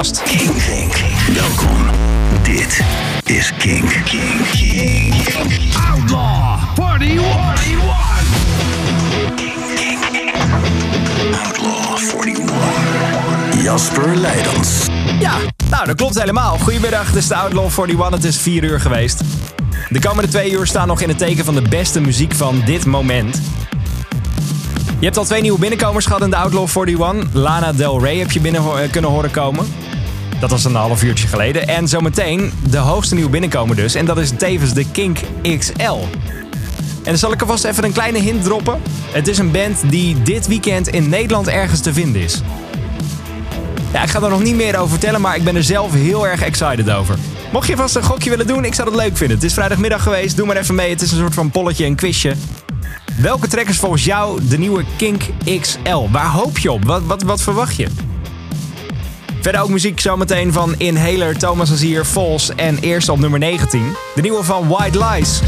Kink. Welkom. Dit is Kink. Outlaw 41. Kink. Outlaw 41. Jasper Leidens. Ja, nou dat klopt helemaal. Goedemiddag, dit is de Outlaw 41. Het is 4 uur geweest. De komende 2 uur staan nog in het teken van de beste muziek van dit moment. Je hebt al 2 nieuwe binnenkomers gehad in de Outlaw 41. Lana Del Rey heb je binnen kunnen horen komen. Dat was een half uurtje geleden. En zometeen de hoogste nieuwe binnenkomer dus. En dat is tevens de Kink XL. En dan zal ik alvast even een kleine hint droppen. Het is een band die dit weekend in Nederland ergens te vinden is. Ja, ik ga er nog niet meer over vertellen, maar ik ben er zelf heel erg excited over. Mocht je vast een gokje willen doen, ik zou het leuk vinden. Het is vrijdagmiddag geweest, doe maar even mee. Het is een soort van polletje en quizje. Welke track is volgens jou de nieuwe Kink XL? Waar hoop je op? Wat verwacht je? Verder ook muziek zometeen van Inhaler, Thomas Azier, Vols en eerst op nummer 19. De nieuwe van White Lies.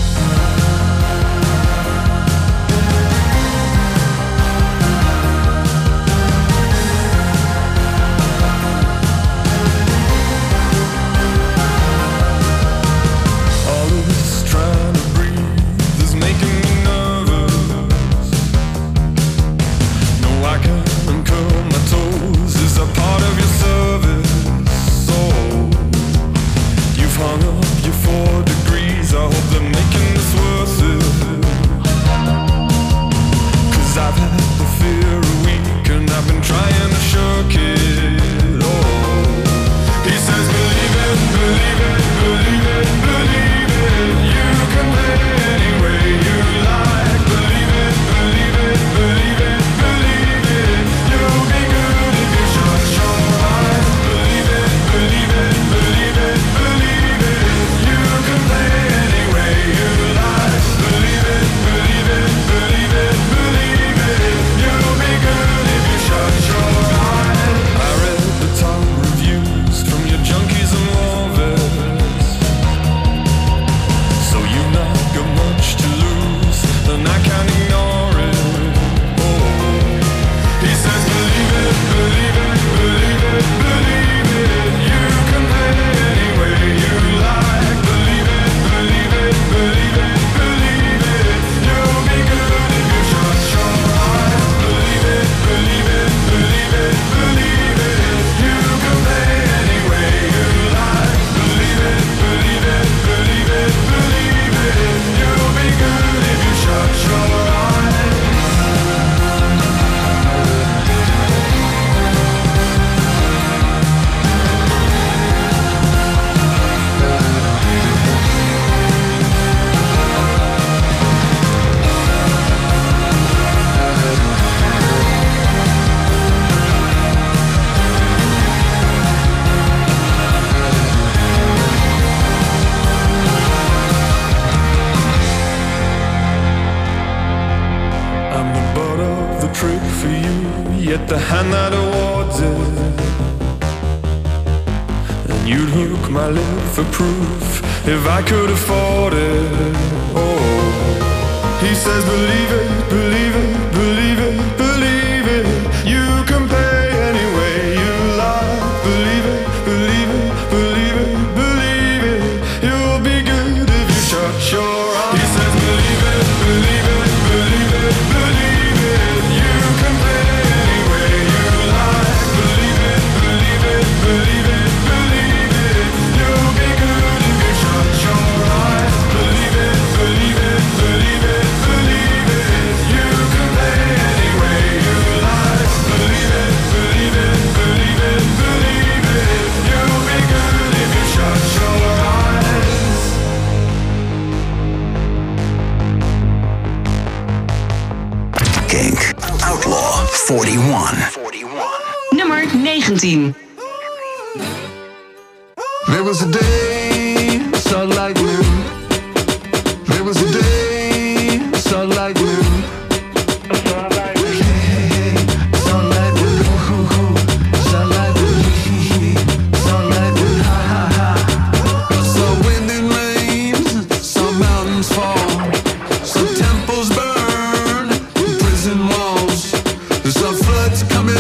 There's some floods coming,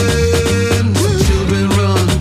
some children run.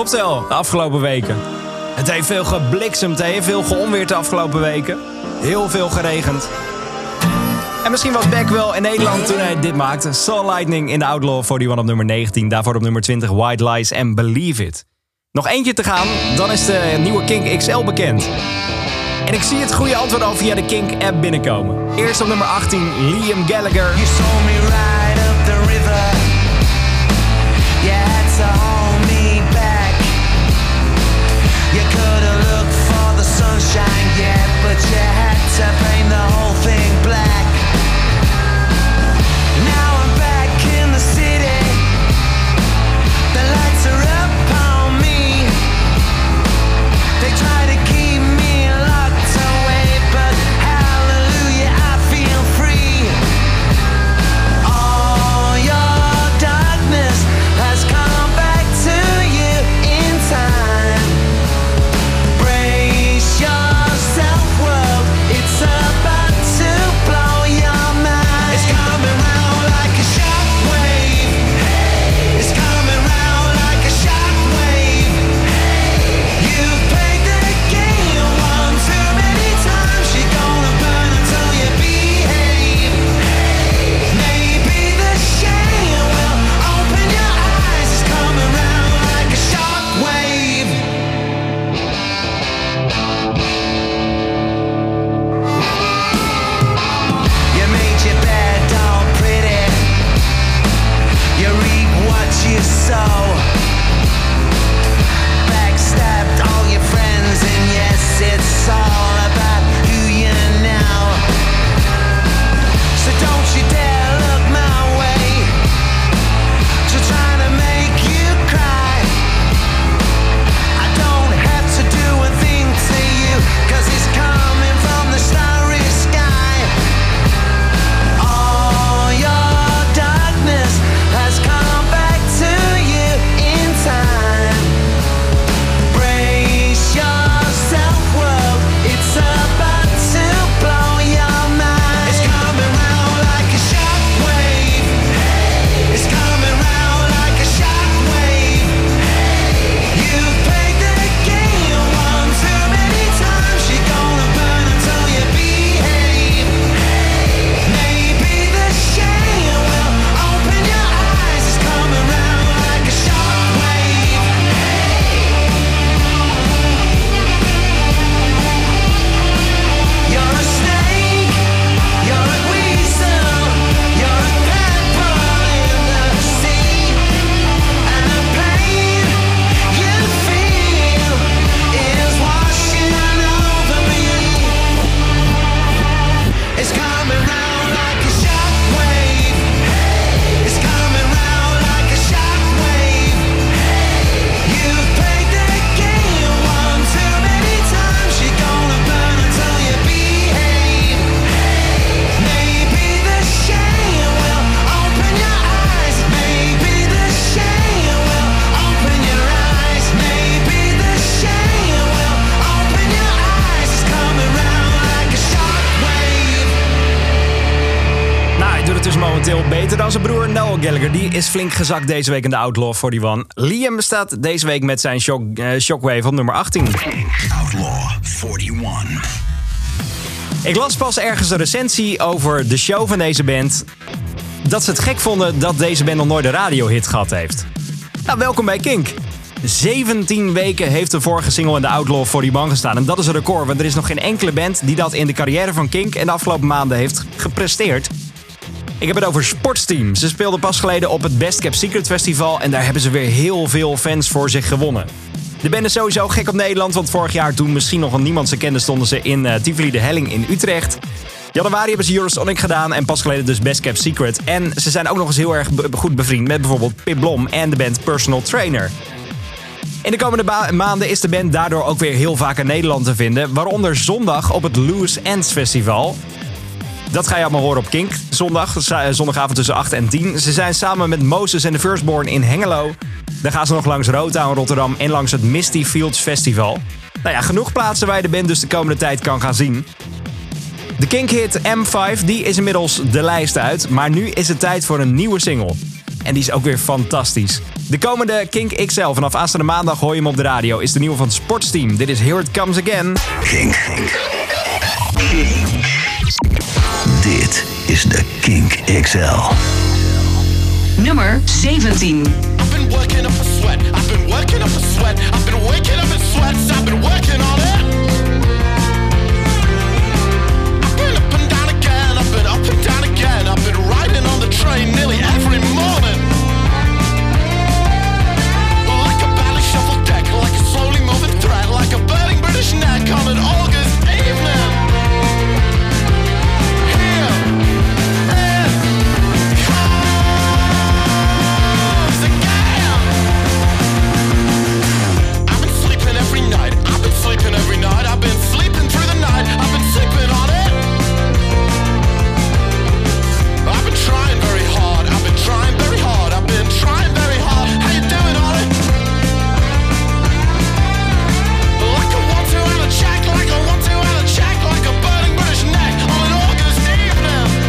klopt wel, de afgelopen weken. Het heeft veel gebliksemd, heeft veel geonweerd de afgelopen weken. Heel veel geregend. En misschien was Beck wel in Nederland toen hij dit maakte. Soul Lightning in de Outlaw 41 op nummer 19. Daarvoor op nummer 20 White Lies en Believe It. Nog eentje te gaan, dan is de nieuwe Kink XL bekend. En ik zie het goede antwoord al via de Kink-app binnenkomen. Eerst op nummer 18 Liam Gallagher. You saw me ride up the river. You had to hold me back. You could have looked for the sunshine, yeah, but you had to paint the whole thing black. Now I'm back in the city. The lights are up on me. They try to keep me locked away, but hallelujah, I feel free. All your darkness has come back to you in time. Brace yourself, world, it's about to blow your mind. It's coming round like a shockwave. It's coming round like a shockwave. You've played the game one too many times. You're gonna burn until you behave. Maybe the shame will open your eyes. It's coming round like a shockwave. You made your bed all pretty. You reap what you sow. Backstabbed all your friends, and yes, it's all about who you know. So don't you dare look my way. To try to make you cry. I don't have to do a thing to you, 'cause it's coming from the starry sky. All your darkness has come back to you in time. Brace yourself, world, it's about to blow your mind. It's coming round like a shockwave. It's coming round like a shockwave. You've played the game one too many times. You're gonna burn until you behave. Maybe the shame will open your eyes. It's coming round like a shockwave. You're a snake, you're a weasel, you're a pebble in the sea, and the pain you feel is washing over me. It's coming round like a shockwave. It's coming round like a shockwave. You've played the game one too many times. You're gonna burn until you behave. Maybe the shame will open your eyes. Maybe the shame will open your eyes. Maybe the shame will open your eyes. It's coming round like a shockwave. Nou, hij doet het dus momenteel beter dan zijn broer Noel Gallagher. Die is flink gezakt deze week in de Outlaw 41. Liam staat deze week met zijn Shockwave op nummer 18. Outlaw 41. Ik las pas ergens een recensie over de show van deze band. Dat ze het gek vonden dat deze band nog nooit de radiohit gehad heeft. Nou, welkom bij Kink. 17 weken heeft de vorige single in de Outlaw 41 gestaan. En dat is een record, want er is nog geen enkele band die dat in de carrière van Kink en de afgelopen maanden heeft gepresteerd. Ik heb het over Sportsteam. Ze speelden pas geleden op het Best Kept Secret Festival en daar hebben ze weer heel veel fans voor zich gewonnen. De band is sowieso gek op Nederland, want vorig jaar toen misschien nog niemand ze kende stonden ze in Tivoli de Helling in Utrecht. Januari hebben ze Eurosonic gedaan en pas geleden dus Best Kept Secret. En ze zijn ook nog eens heel erg goed bevriend met bijvoorbeeld Pip Blom en de band Personal Trainer. In de komende maanden is de band daardoor ook weer heel vaak in Nederland te vinden, waaronder zondag op het Loose Ends Festival. Dat ga je allemaal horen op Kink. Zondagavond tussen 8 en 10. Ze zijn samen met Moses en de Firstborn in Hengelo. Dan gaan ze nog langs Rotown Rotterdam en langs het Misty Fields Festival. Nou ja, genoeg plaatsen waar je de band dus de komende tijd kan gaan zien. De Kink-hit M5 die is inmiddels de lijst uit, maar nu is het tijd voor een nieuwe single. En die is ook weer fantastisch. De komende Kink XL vanaf aanstaande maandag hoor je hem op de radio. Is de nieuwe van Sportsteam. Dit is Here It Comes Again. Kink. Dit is de Kink XL. Nummer 17. I've been working up a sweat. I've been working up a sweat. I've been waking up in sweats. I've been working on it. I've been up and down again. I've been up and down again. I've been riding on the train nearly every morning. Like a badly shuffled deck, like a slowly moving thread, like a burning British neck on an August evening. Every night I've been sleeping through the night. I've been sleeping on it. I've been trying very hard. I've been trying very hard. I've been trying very hard. How you doing on it? Like a 1-2 and a check. Like a 1-2 and a check. Like a burning British neck on an August evening. Here it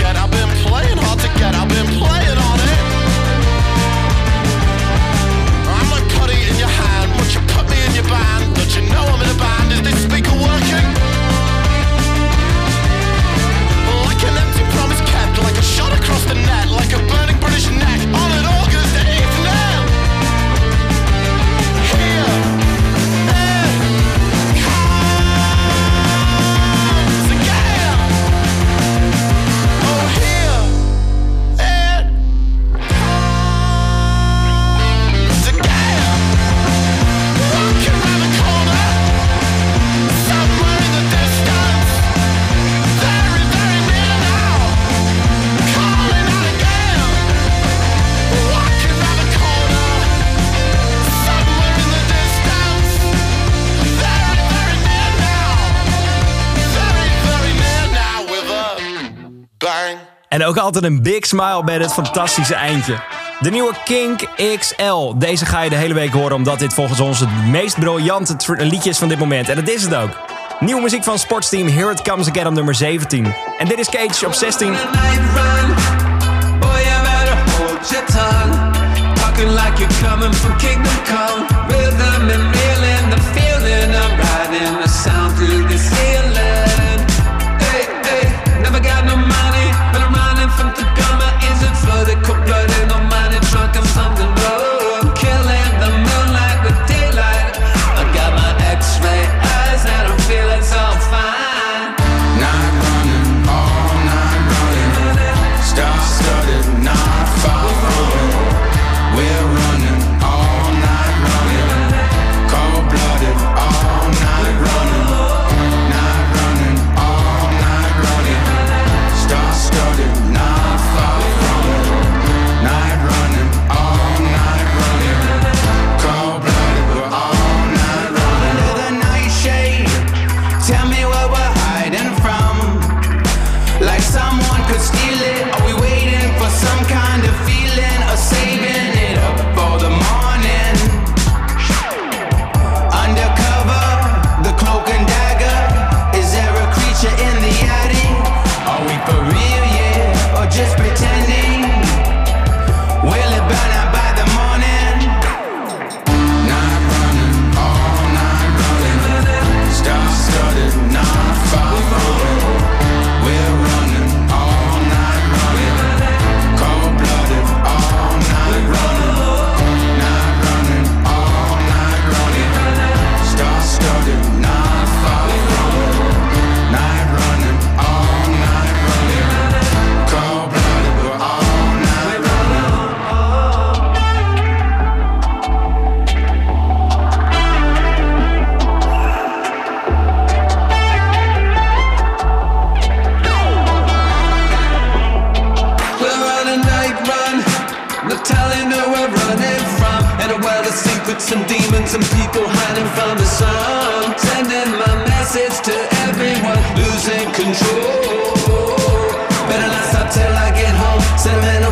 comes again. I've been playing hard to get, I've been playing on it. I'm like putty in your hand, once you put me in your band, don't you know I'm in a band, is this speaker working? Like an empty promise kept, like a shot across the net, like a burning British neck on an August evening. Here. En ook altijd een big smile bij dit fantastische eindje. De nieuwe Kink XL. Deze ga je de hele week horen, omdat dit volgens ons het meest briljante liedje is van dit moment. En dat is het ook. Nieuwe muziek van Sportsteam, Here It Comes Again op nummer 17. En dit is Cage op 16.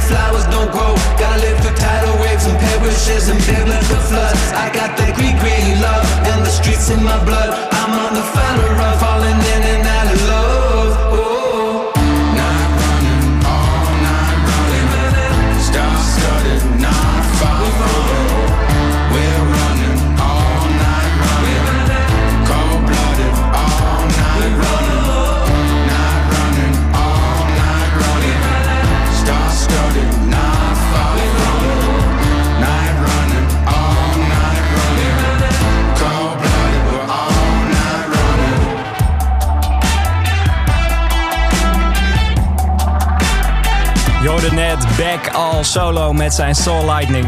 Flowers don't grow. Gotta live through tidal waves and perishes and I got that Greek gritty love and the streets in my blood. I'm on the fire run, falling in and out of love. Oh, not running, all night running. Star-studded, not far from. We're running, all night running. Cold-blooded, all night running. Not running, all night running. Star-studded, not far from. Night running, all night running. Cold-blooded, we're all night running. Je hoorde net Beck al solo met zijn Soul Lightning.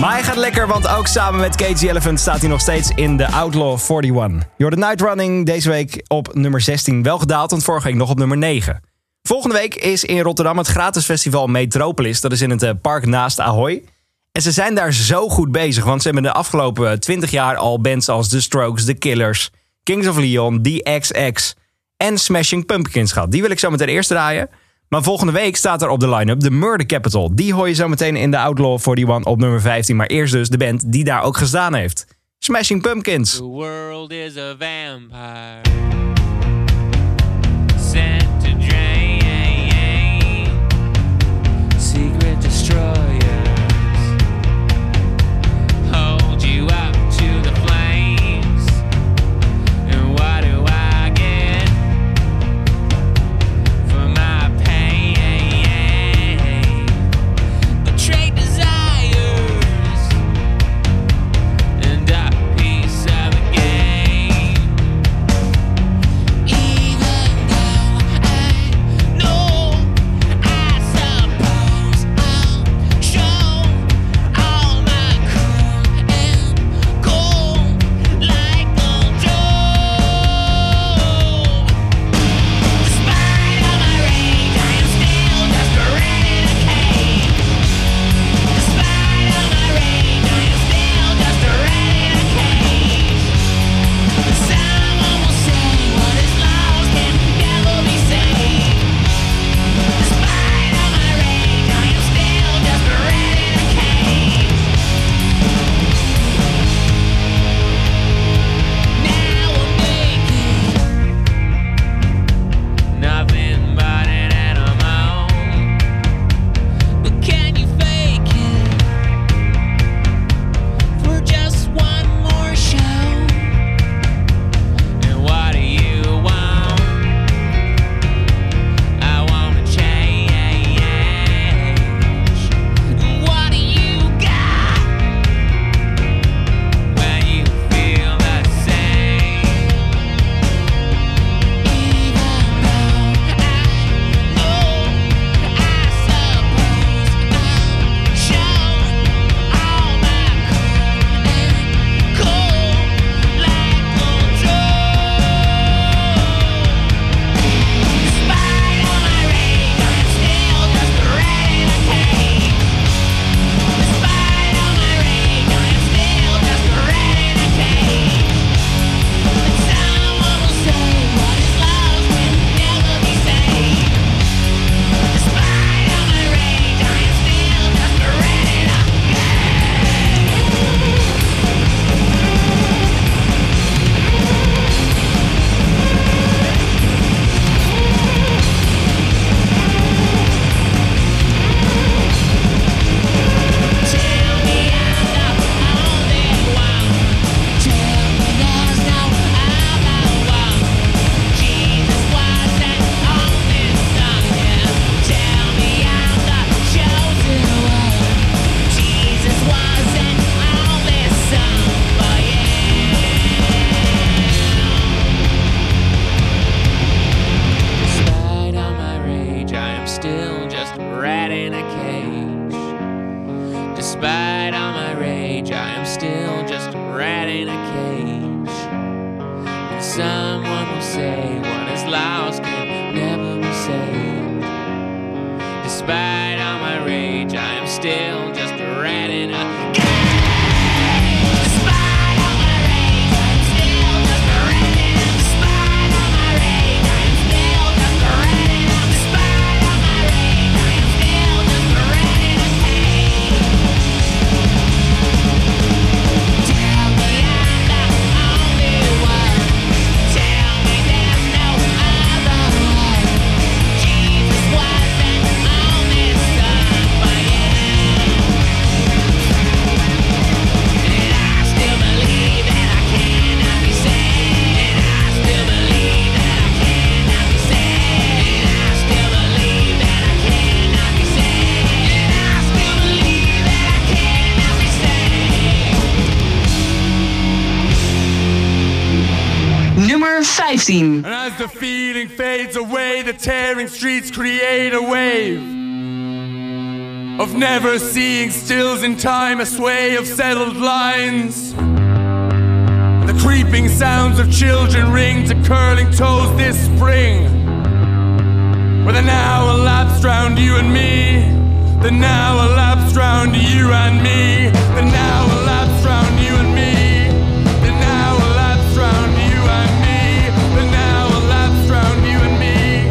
Maar hij gaat lekker, want ook samen met Cage the Elephant staat hij nog steeds in de Outlaw 41. Je hoorde Night Running deze week op nummer 16 wel gedaald, want vorige week nog op nummer 9. Volgende week is in Rotterdam het gratis festival Metropolis. Dat is in het park naast Ahoy. En ze zijn daar zo goed bezig, want ze hebben de afgelopen 20 jaar al bands als The Strokes, The Killers, Kings of Leon, DXX en Smashing Pumpkins gehad. Die wil ik zo meteen eerst draaien. Maar volgende week staat er op de line-up de Murder Capital. Die hoor je zo meteen in de Outlaw 41 op nummer 15. Maar eerst dus de band die daar ook gestaan heeft. Smashing Pumpkins. The world is a vampire. Sent to drain. Secret destroyers. Hold you up to the flames. And what do I get? 2015. And as the feeling fades away, the tearing streets create a wave of never seeing stills in time, a sway of settled lines. And the creeping sounds of children ring to curling toes this spring. Where the now elapsed round you and me, the now elapsed round you and me, the now elapsed round you and me, the now elapsed round you and me, the now elapsed round you and me,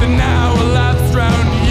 the now elapsed round you.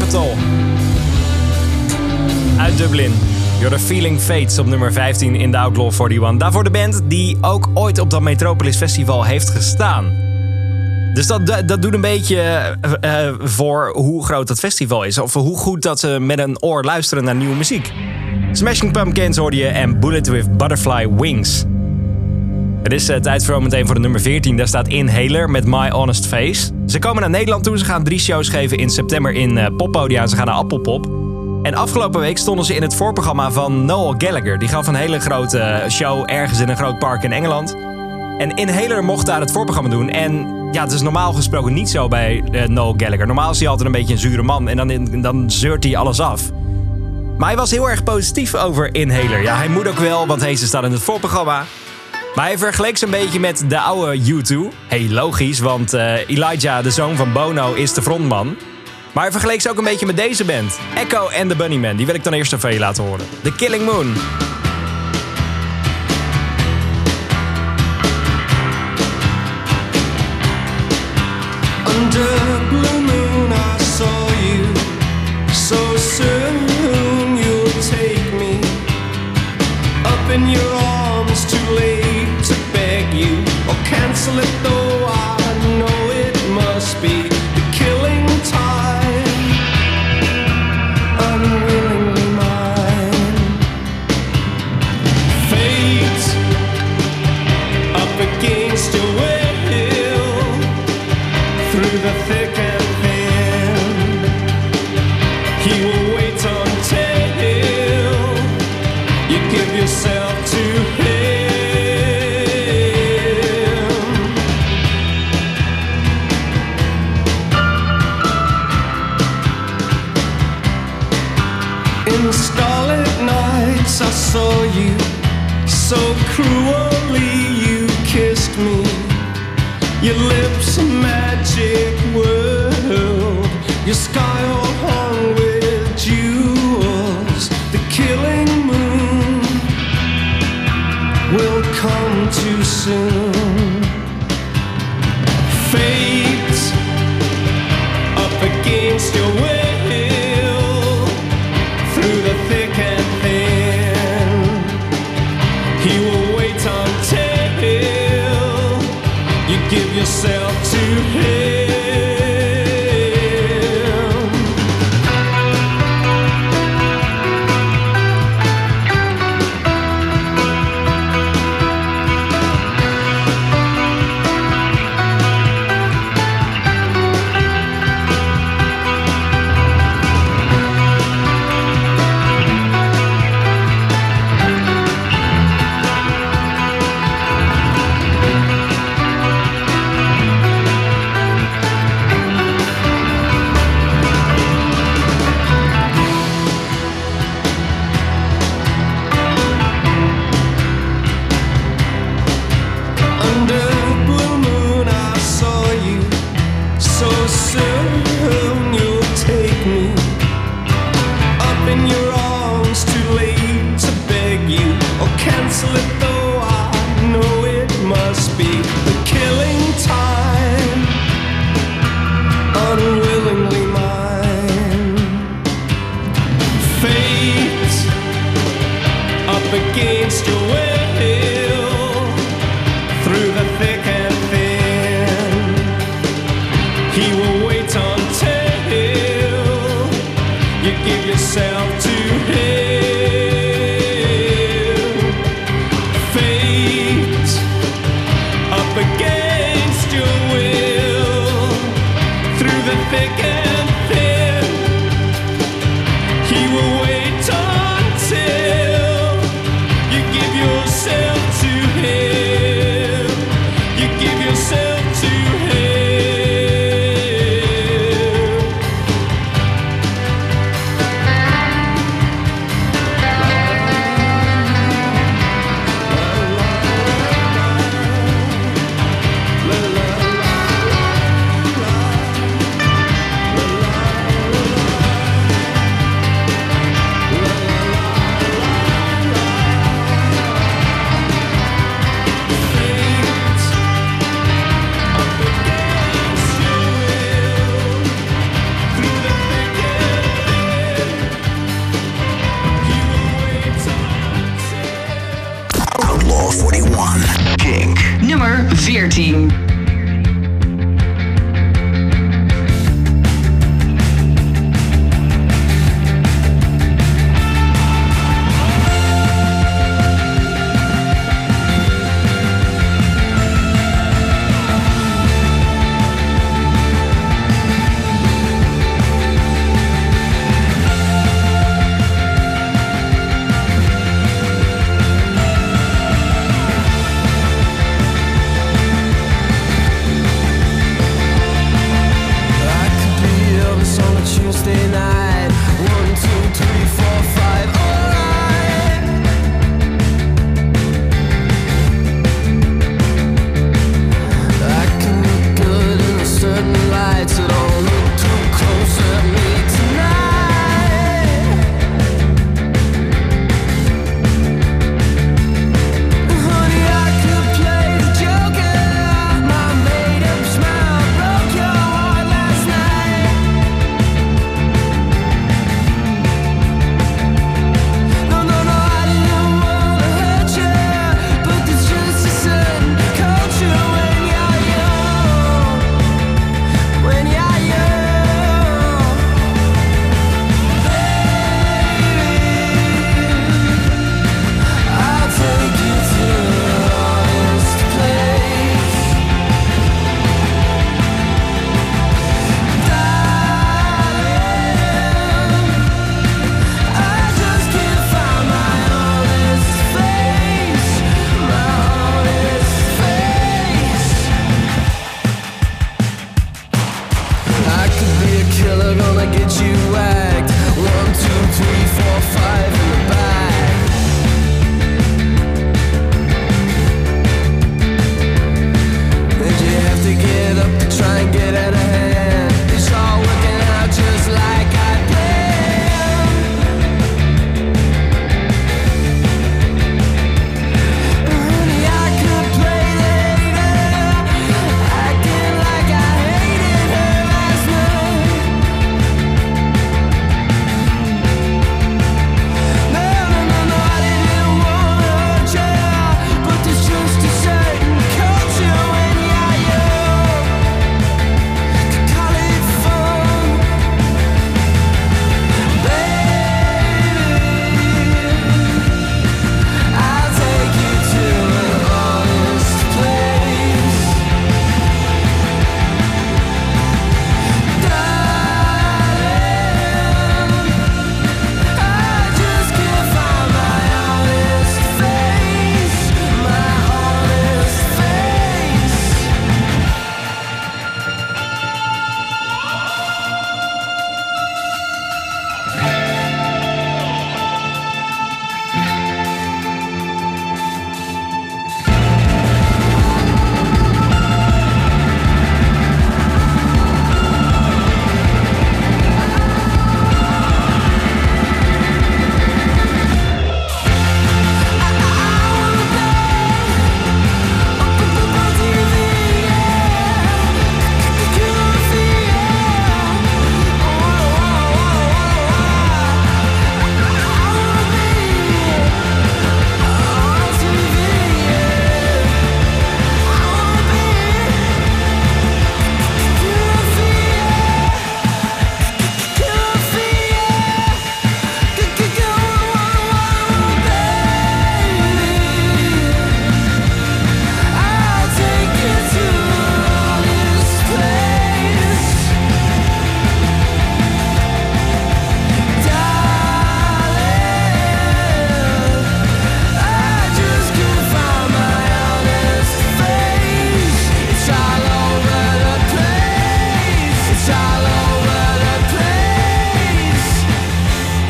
Capital uit Dublin. Your Feeling Fates op nummer 15 in de Outlaw 41. Daarvoor de band die ook ooit op dat Metropolis Festival heeft gestaan. Dus dat doet een beetje voor hoe groot dat festival is. Of hoe goed dat ze met een oor luisteren naar nieuwe muziek. Smashing Pumpkins hoorde je en Bullet with Butterfly Wings. Het is tijd voor meteen voor de nummer 14. Daar staat Inhaler met My Honest Face. Ze komen naar Nederland toe. Ze gaan 3 shows geven in september in poppodia. Ze gaan naar Appelpop. En afgelopen week stonden ze in het voorprogramma van Noel Gallagher. Die gaf een hele grote show ergens in een groot park in Engeland. En Inhaler mocht daar het voorprogramma doen. En ja, het is normaal gesproken niet zo bij Noel Gallagher. Normaal is hij altijd een beetje een zure man. En dan zeurt hij alles af. Maar hij was heel erg positief over Inhaler. Ja, hij moet ook wel, want ze staan in het voorprogramma. Maar hij vergeleek ze een beetje met de oude U2. Hey, logisch, want Elijah, de zoon van Bono, is de frontman. Maar hij vergeleek ze ook een beetje met deze band. Echo and the Bunnymen, die wil ik dan eerst even laten horen. The Killing Moon.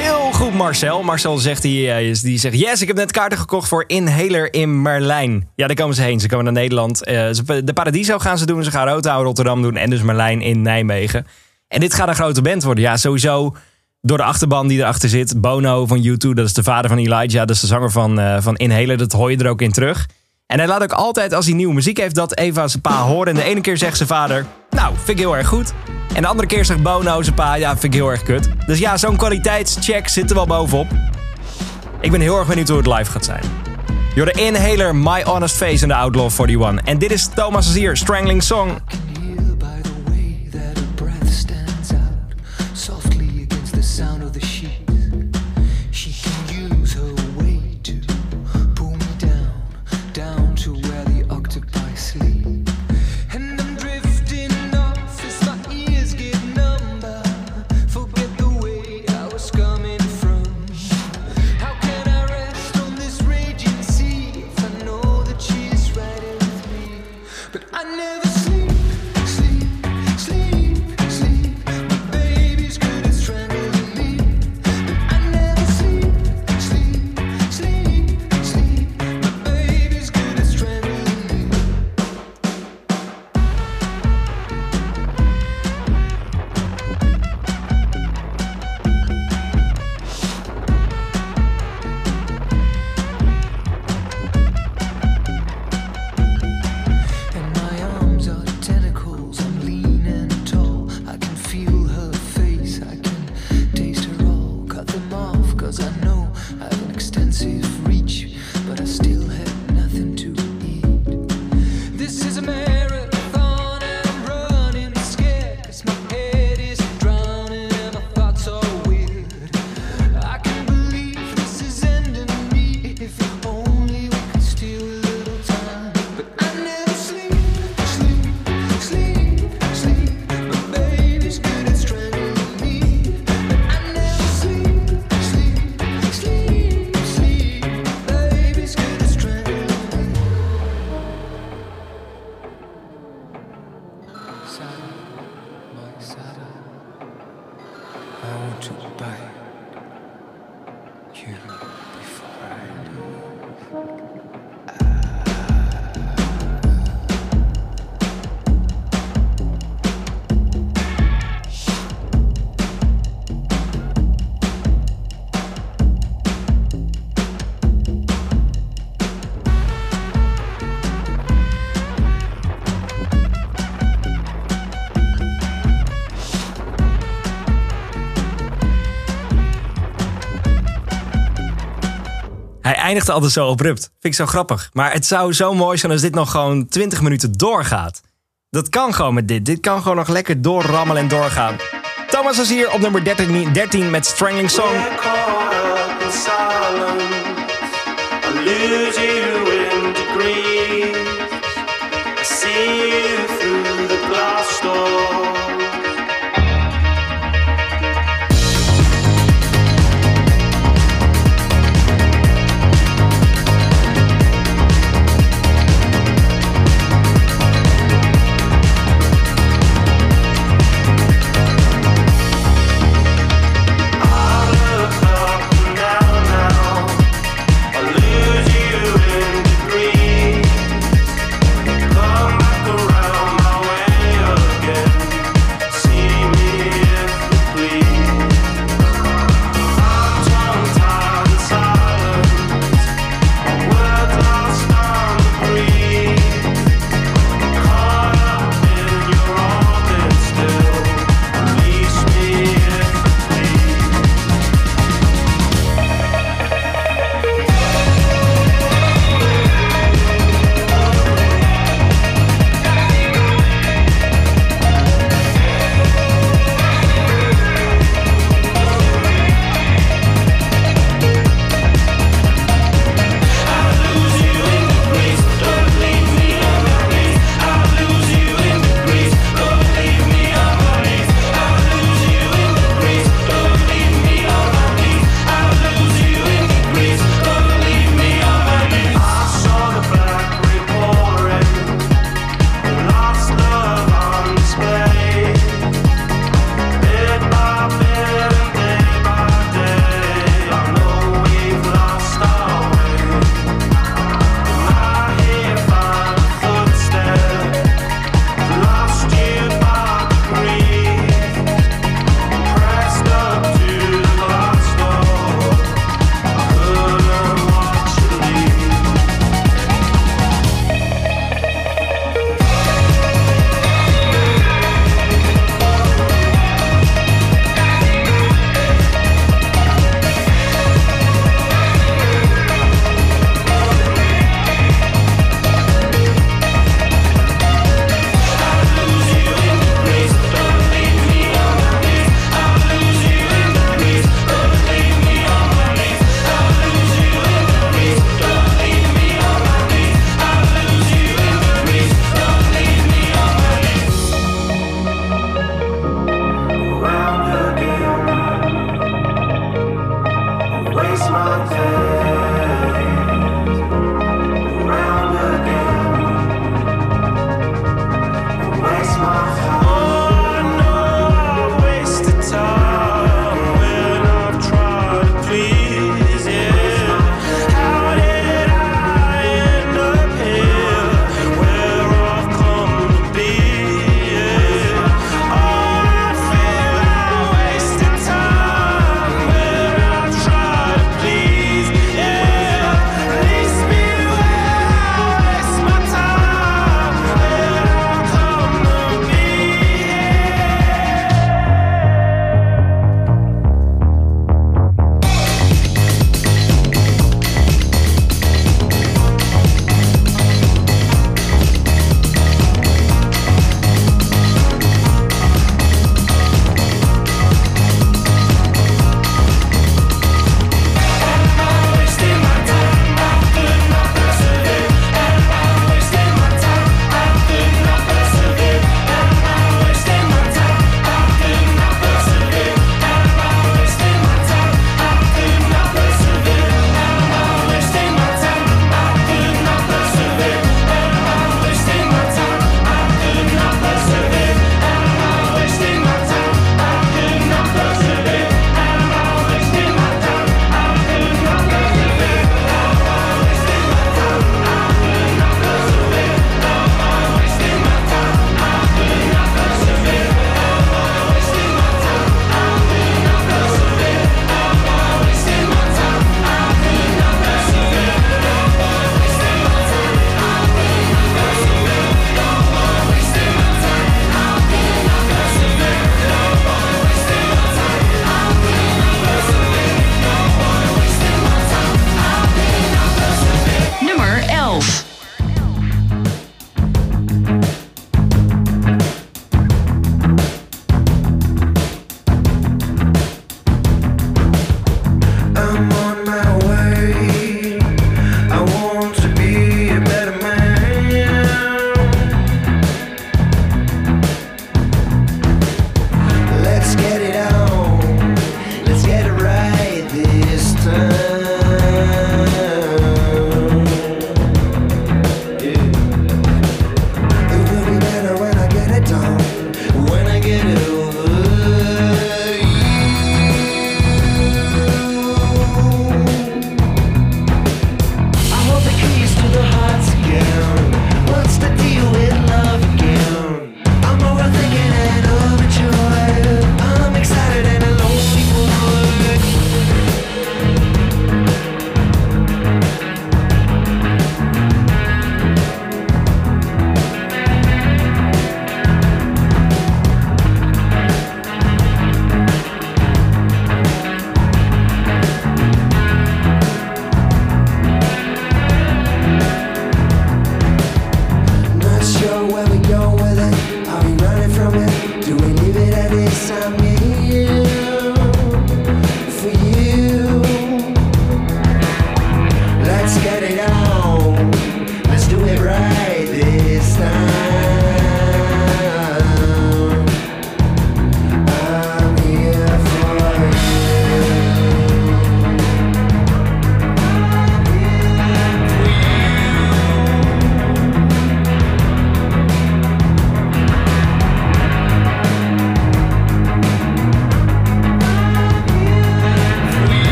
Heel goed, Marcel. Marcel zegt, die zegt... Yes, ik heb net kaarten gekocht voor Inhaler in Merlijn. Ja, daar komen ze heen. Ze komen naar Nederland. De Paradiso gaan ze doen. Ze gaan Roodhouw Rotterdam doen. En dus Merlijn in Nijmegen. En dit gaat een grote band worden. Ja, sowieso door de achterban die erachter zit. Bono van U2, dat is de vader van Elijah. Dat is de zanger van Inhaler. Dat hoor je er ook in terug. En hij laat ook altijd, als hij nieuwe muziek heeft, dat Eva zijn pa horen. En de ene keer zegt zijn vader... Nou, vind ik heel erg goed. En de andere keer zegt Bono zijn pa... Ja, vind ik heel erg kut. Dus ja, zo'n kwaliteitscheck zit er wel bovenop. Ik ben heel erg benieuwd hoe het live gaat zijn. You're the Inhaler, My Honest Face in the Outlaw 41. En dit is Thomas Azier, Strangling Song... Eindigt altijd zo abrupt. Vind ik zo grappig. Maar het zou zo mooi zijn als dit nog gewoon 20 minuten doorgaat. Dat kan gewoon met dit. Dit kan gewoon nog lekker doorrammelen en doorgaan. Thomas is hier op nummer 13 met Strangling Song.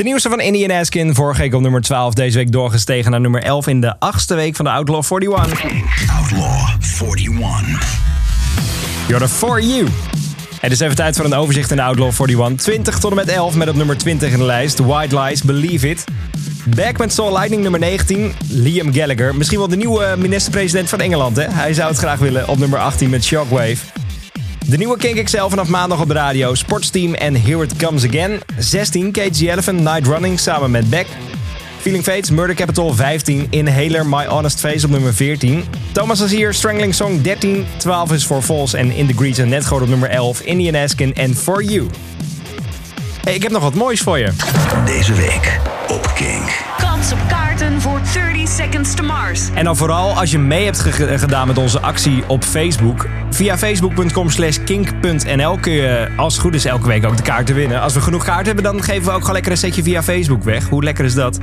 De nieuwste van Indiana Eskin, vorige week op nummer 12, deze week doorgestegen naar nummer 11 in de 8e week van de Outlaw 41. Outlaw 41. You're the For You. Het is even tijd voor een overzicht in de Outlaw 41. 20 tot en met 11 met op nummer 20 in de lijst. White Lies, Believe It. Beck met Soul Lightning nummer 19. Liam Gallagher, misschien wel de nieuwe minister-president van Engeland, hè? Hij zou het graag willen, op nummer 18 met Shockwave. De nieuwe Kink XL vanaf maandag op de radio. Sportsteam en Here It Comes Again. 16, Cage the Elephant, Night Running samen met Beck. Feeling Fates, Murder Capital 15. Inhaler, My Honest Face op nummer 14. Thomas Azier, Strangling Song 13. 12 is voor Vols en In The Greets en net gewoon op nummer 11. Indiana Eskin en For You. Hey, ik heb nog wat moois voor je. Deze week op Kink. Kans op kaarten voor 30 Seconds to Mars. En dan vooral als je mee hebt gedaan met onze actie op Facebook. Via facebook.com/kink.nl kun je als het goed is elke week ook de kaarten winnen. Als we genoeg kaarten hebben, dan geven we ook gewoon lekker een setje via Facebook weg. Hoe lekker is dat?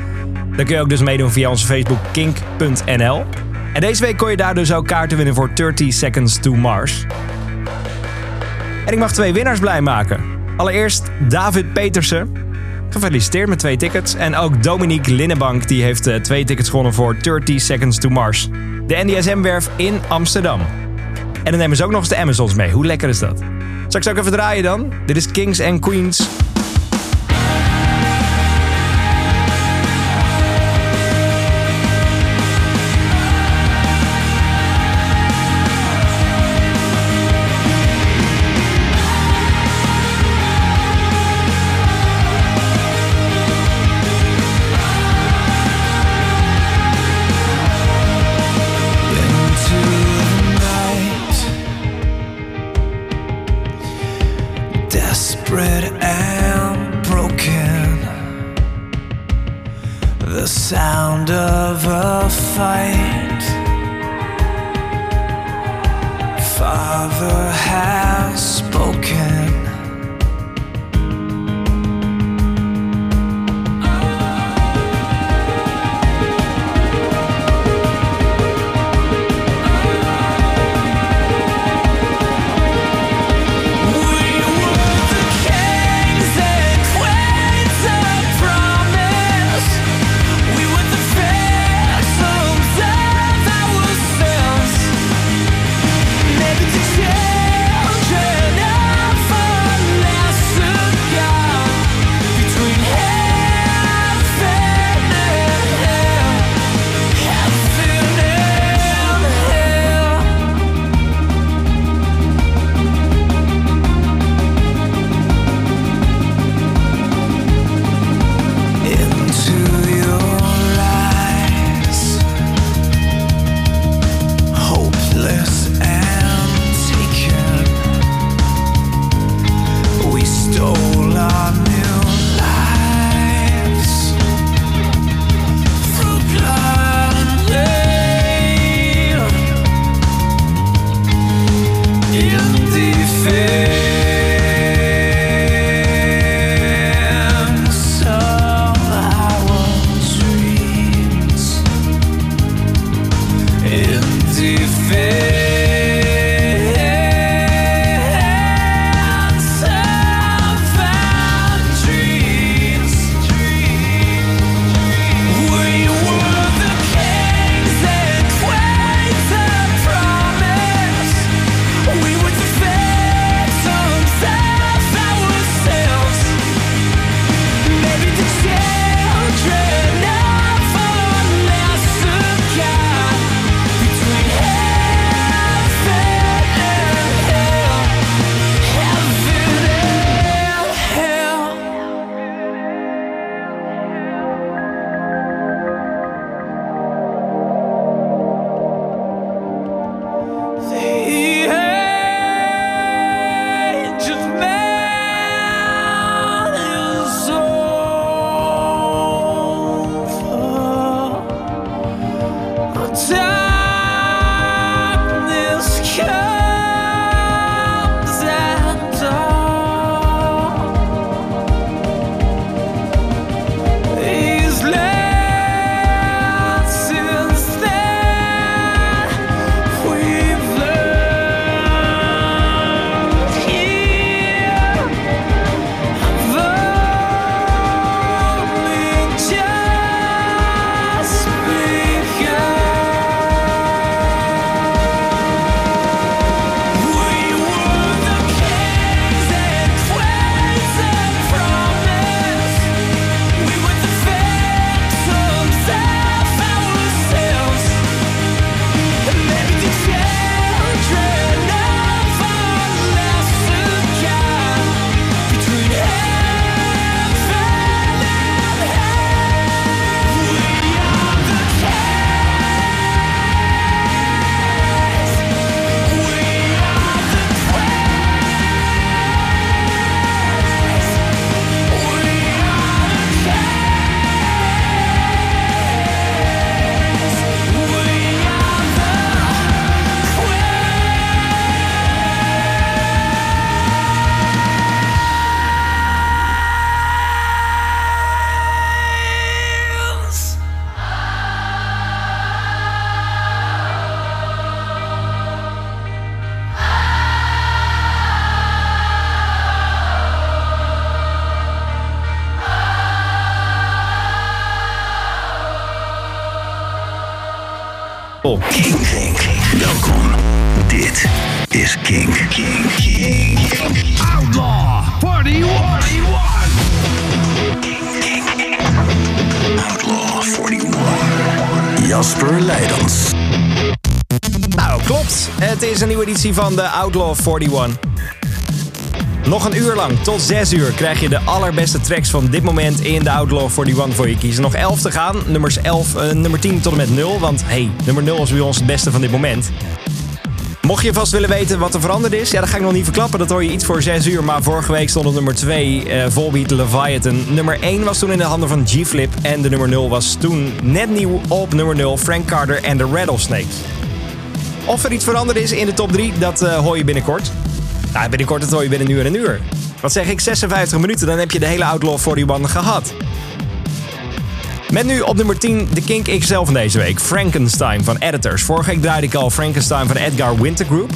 Dan kun je ook dus meedoen via onze Facebook kink.nl. En deze week kon je daar dus ook kaarten winnen voor 30 Seconds to Mars. En ik mag 2 winnaars blij maken. Allereerst David Petersen. Gefeliciteerd met 2 tickets. En ook Dominique Linnenbank, die heeft 2 tickets gewonnen voor 30 Seconds to Mars. De NDSM-werf in Amsterdam. En dan nemen ze ook nog eens de Amazons mee. Hoe lekker is dat? Zal ik ze ook even draaien dan? Dit is Kings and Queens. Hole. Kink. Welkom. Dit is Kink. Outlaw 41. Kink. Outlaw 41. Jasper Leidens. Nou, klopt. Het is een nieuwe editie van de Outlaw 41. Nog een uur lang, tot 6 uur, krijg je de allerbeste tracks van dit moment in de Outlaw 41 voor je kiezen. Nog 11 te gaan, nummer 10 tot en met 0, want hey, nummer 0 is bij ons het beste van dit moment. Mocht je vast willen weten wat er veranderd is, ja, dat ga ik nog niet verklappen, dat hoor je iets voor 6 uur. Maar vorige week stond op nummer 2 Volbeat, Leviathan. Nummer 1 was toen in de handen van G-Flip en de nummer 0 was toen net nieuw op nummer 0, Frank Carter and the Rattlesnakes. Of er iets veranderd is in de top 3, dat hoor je binnenkort. Nou, binnenkort, dat hoor je binnen een uur. Wat zeg ik, 56 minuten, dan heb je de hele Outlaw 41 gehad. Met nu op nummer 10 de Kink XL van deze week, Frankenstein van Editors. Vorige week draaide ik al Frankenstein van Edgar Winter Group.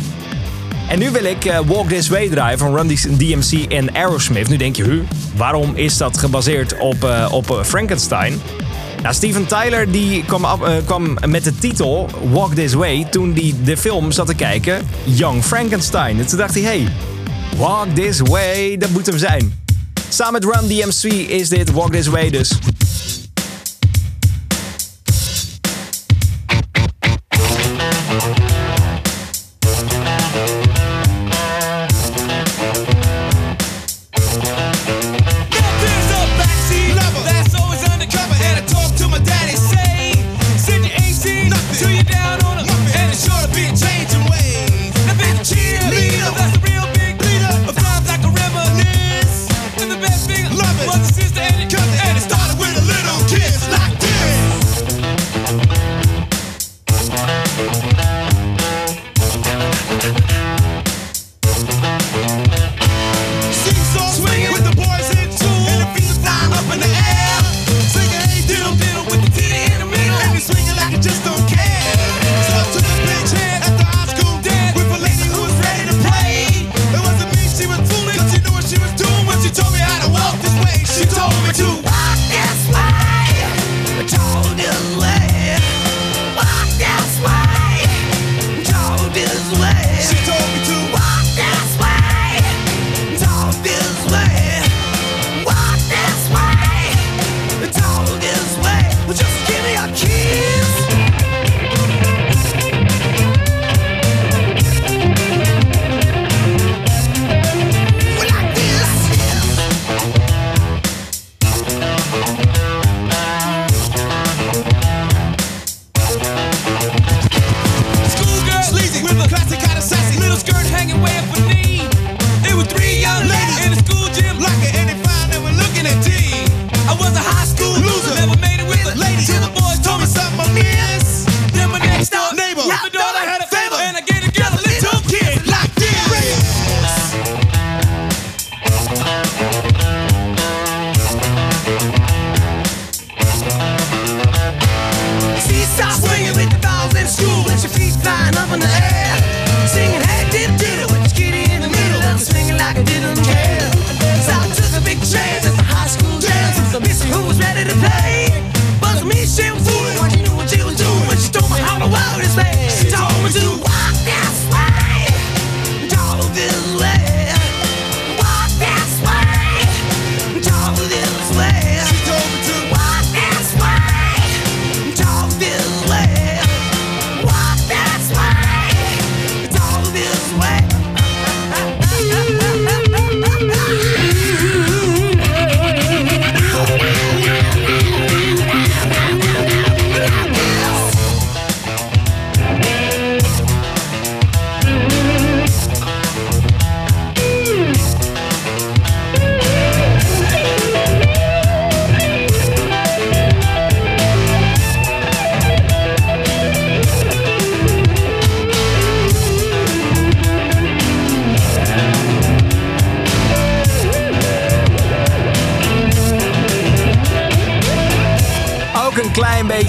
En nu wil ik Walk This Way draaien van Run DMC en Aerosmith. Nu denk je, waarom is dat gebaseerd op Frankenstein? Nou, Steven Tyler die kwam met de titel Walk This Way toen hij de film zat te kijken, Young Frankenstein. En toen dacht hij, hey, Walk This Way, dat moet hem zijn. Samen met Run DMC is dit Walk This Way dus.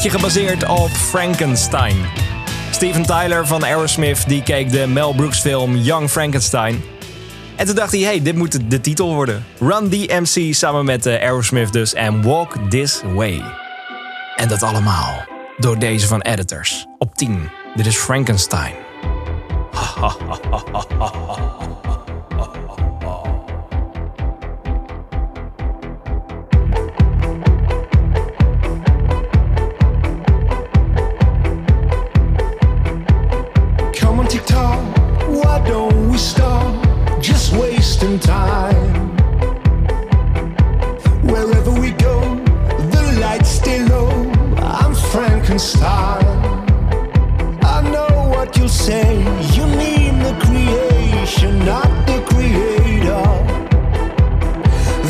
Gebaseerd op Frankenstein. Steven Tyler van Aerosmith die keek de Mel Brooks film Young Frankenstein. En toen dacht hij, hey, dit moet de titel worden. Run DMC samen met Aerosmith dus en Walk This Way. En dat allemaal door deze van Editors. Op 10, dit is Frankenstein. Come on TikTok, why don't we stop just wasting time? Wherever we go, the lights stay low. I'm Frankenstein. I know what you'll say. You mean the creation, not the creator.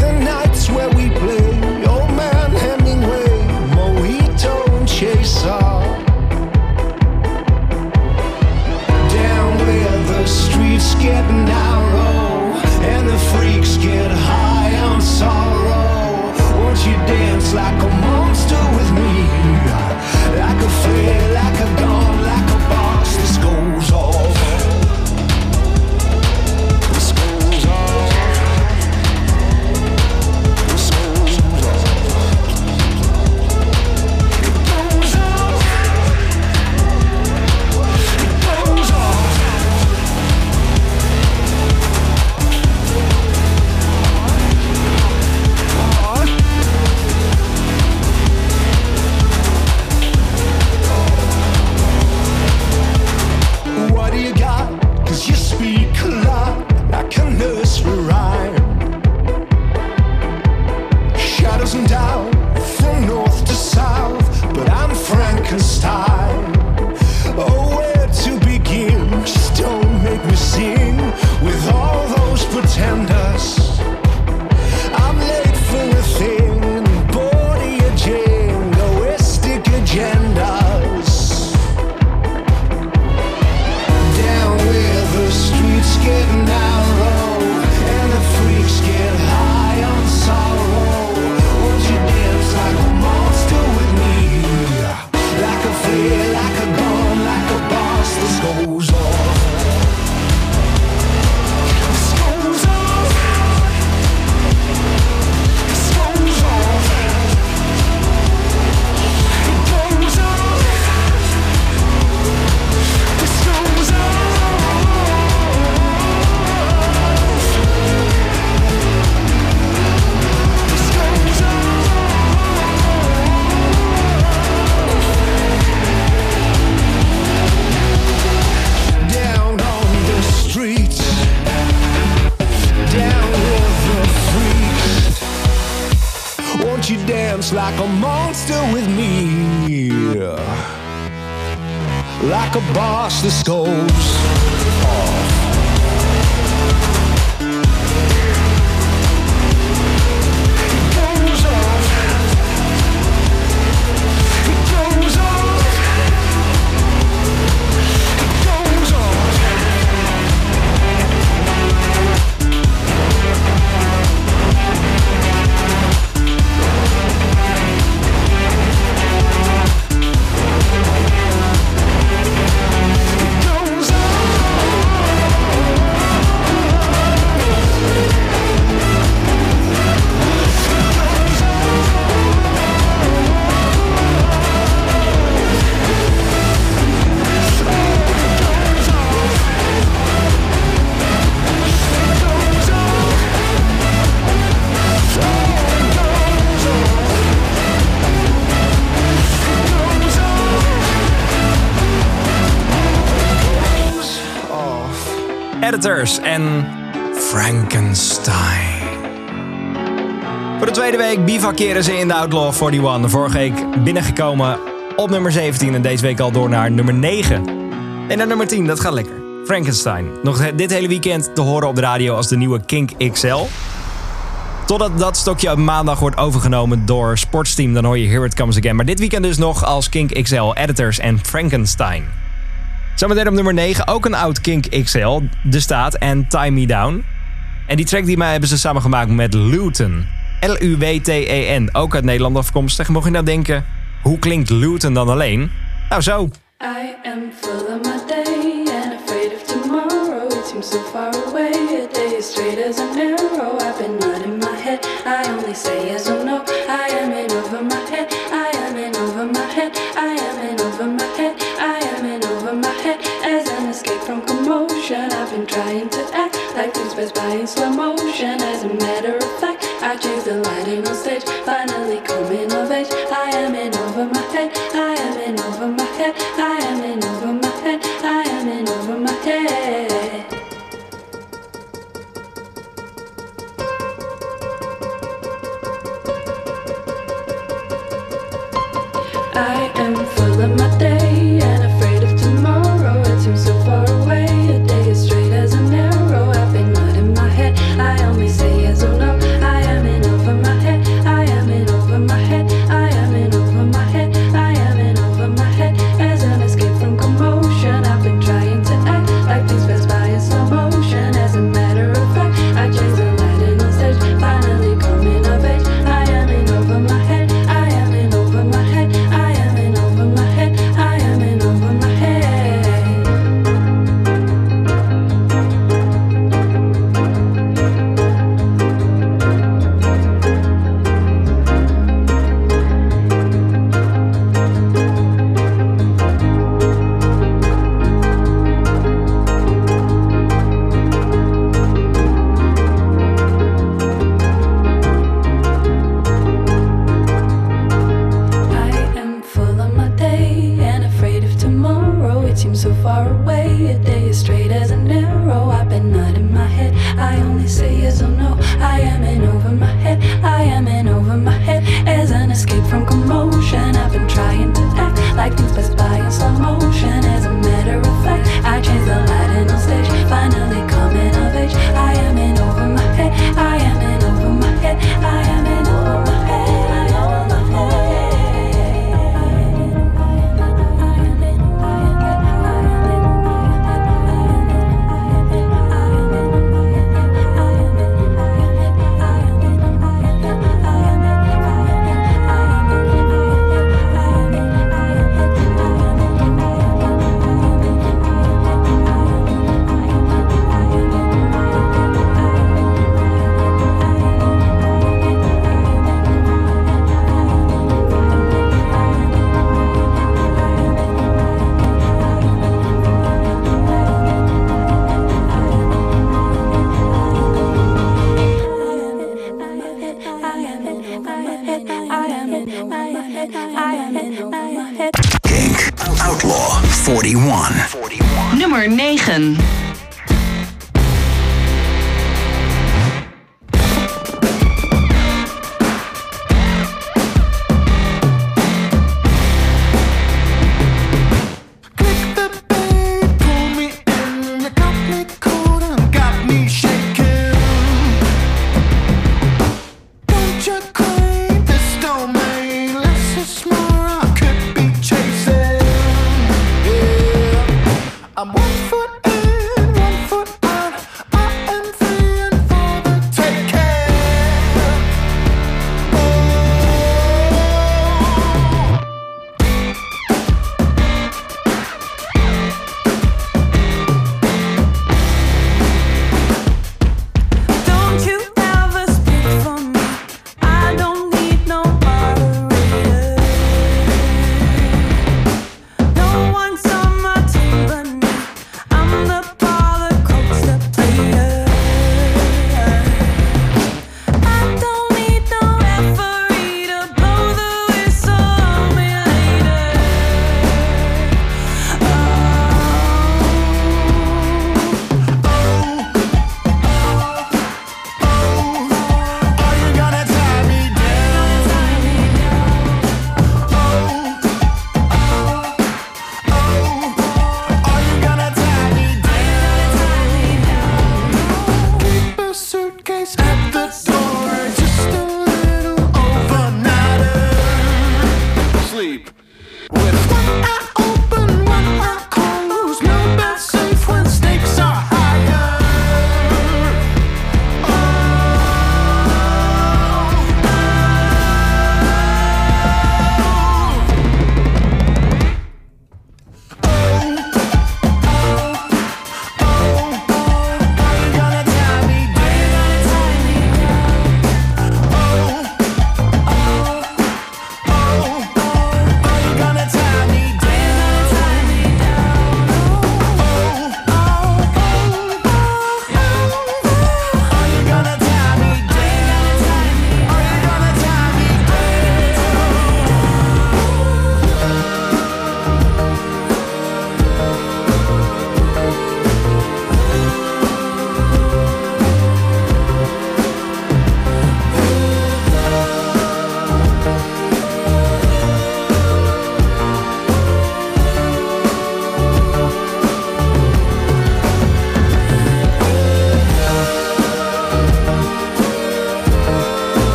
The nights where we play, old man Hemingway, mojito and chaser. Down where the streets get narrow and the freaks get high on sorrow. You dance like a monster with me, like a flare, like a gun, like a box. This goes off. This goes off. This goes off. It goes off. It goes off. It goes off. You speak a lot like a nursery rhyme. Shadows and doubt from north to south, but I'm Frankenstein. Oh, where to begin? Just don't make me sing with all those pretenders. I'm late for a thing, bored of your jingoistic agendas. Down with the streets get narrow and the freaks get high on sorrow. Won't you dance like a monster with me? Like a flea, like a gun, like a boss. This goes off. You dance like a monster with me, like a boss. This goes off. Editors en Frankenstein. Voor de tweede week bivakeren ze in de Outlaw 41. Vorige week binnengekomen op nummer 17 en deze week al door naar nummer 9. En naar nummer 10, dat gaat lekker. Frankenstein. Nog dit hele weekend te horen op de radio als de nieuwe Kink XL. Totdat dat stokje op maandag wordt overgenomen door Sportsteam. Dan hoor je Here It Comes Again. Maar dit weekend dus nog als Kink XL, Editors en Frankenstein. Zometeen op nummer 9, ook een oud Kink XL, De Staat en Tie Me Down. En die track die mij hebben ze samen gemaakt met Luwten. L-U-W-T-E-N, ook uit Nederland afkomstig. Mocht je nou denken, hoe klinkt Luwten dan alleen? Nou zo. I am full of my day and afraid of tomorrow. It seems so far away, a day is straight as an arrow. I've been nodding my head, I only say yes or no. I am in over my head, I am in over my head, I am in. I'm one foot in.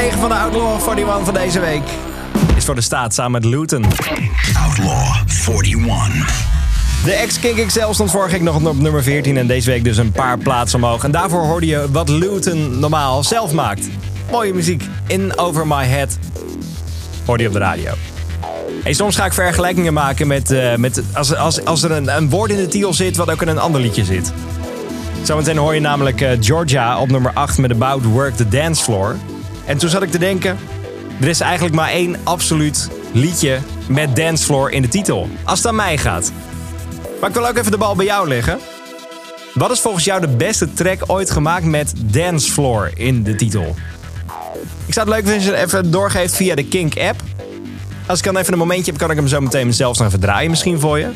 9 van de Outlaw 41 van deze week is voor de staat samen met Luwten. Outlaw 41. De ex-Kink XL stond vorige week nog op nummer 14 en deze week dus een paar plaatsen omhoog. En daarvoor hoorde je wat Luwten normaal zelf maakt. Mooie muziek. In Over My Head hoorde je op de radio. En soms ga ik vergelijkingen maken met als er een woord in de titel zit wat ook in een ander liedje zit. Zometeen hoor je namelijk Georgia op nummer 8 met About Work the Dance Floor. En toen zat ik te denken, er is eigenlijk maar één absoluut liedje met dance floor in de titel. Als het aan mij gaat. Maar ik wil ook even de bal bij jou leggen. Wat is volgens jou de beste track ooit gemaakt met dance floor in de titel? Ik zou het leuk vinden als je het even doorgeeft via de Kink-app. Als ik dan even een momentje heb, kan ik hem zo meteen zelfs nog even draaien misschien voor je.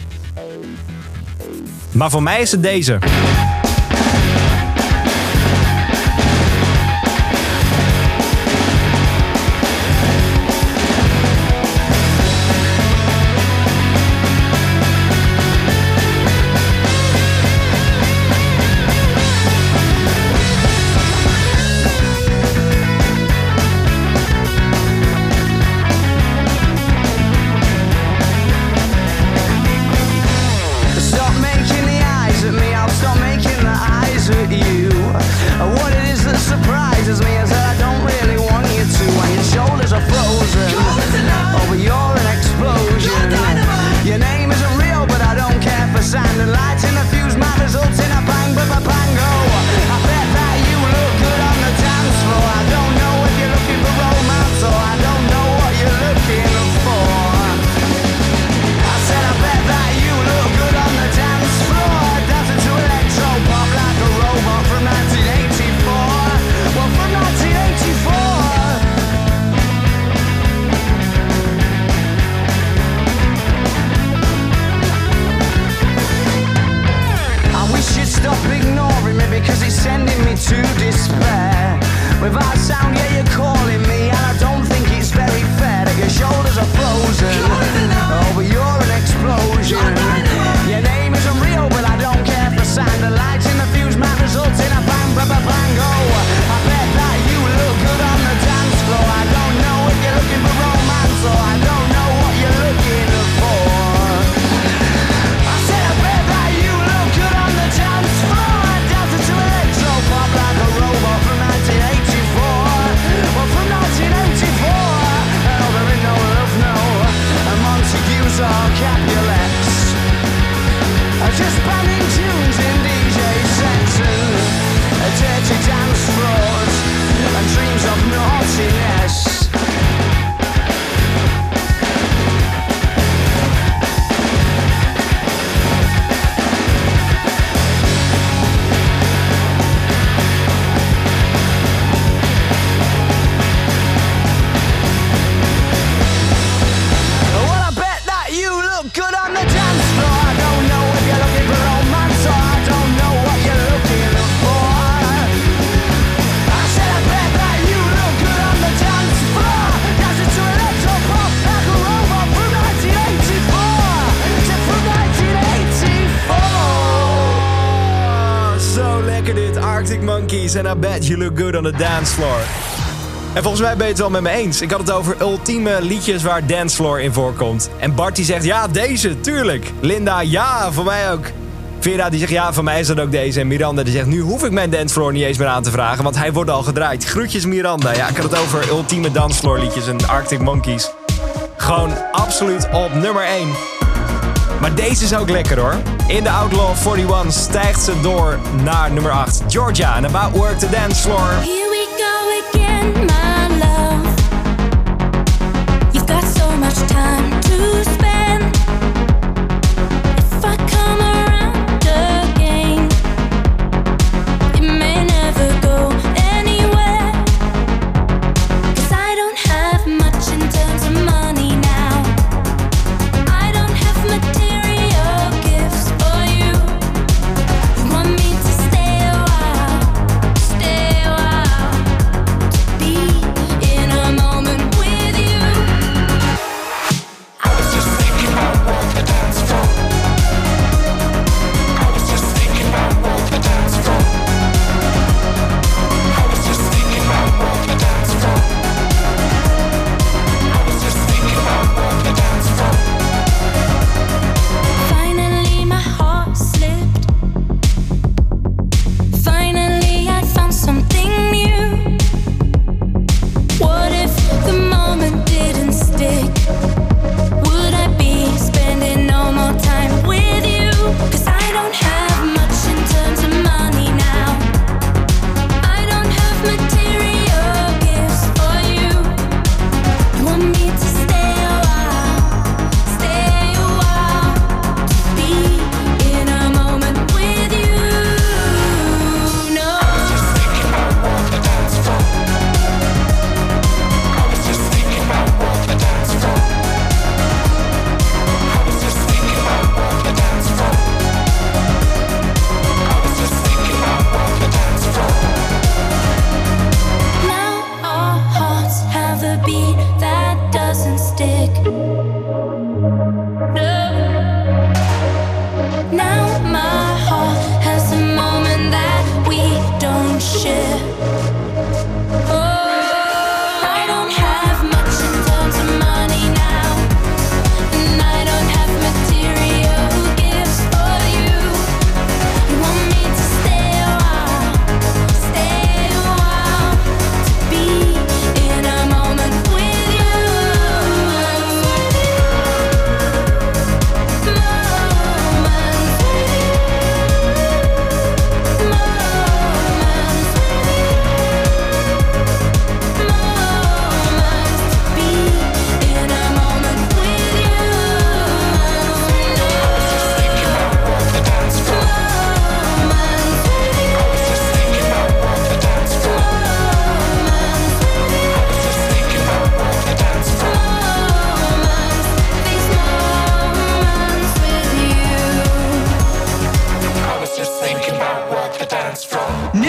Maar voor mij is het deze. En I bet you look good on the dance floor. En volgens mij ben je het wel met me eens. Ik had het over ultieme liedjes waar dance floor in voorkomt. En Bart die zegt, ja, deze, tuurlijk. Linda, ja, voor mij ook. Vera die zegt, ja, voor mij is dat ook deze. En Miranda die zegt, nu hoef ik mijn dance floor niet eens meer aan te vragen, want hij wordt al gedraaid. Groetjes Miranda. Ja, ik had het over ultieme dance floor liedjes en Arctic Monkeys. Gewoon absoluut op nummer 1. Maar deze is ook lekker hoor. In de Outlaw 41 stijgt ze door naar nummer 8. Georgia en About Work the Dance Floor. Here we go again, my love. You've got so much time to spend. If I come around again, it may never go anywhere. 'Cause I don't have much in terms of money now. I don't have material. It's just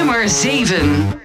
nummer 7.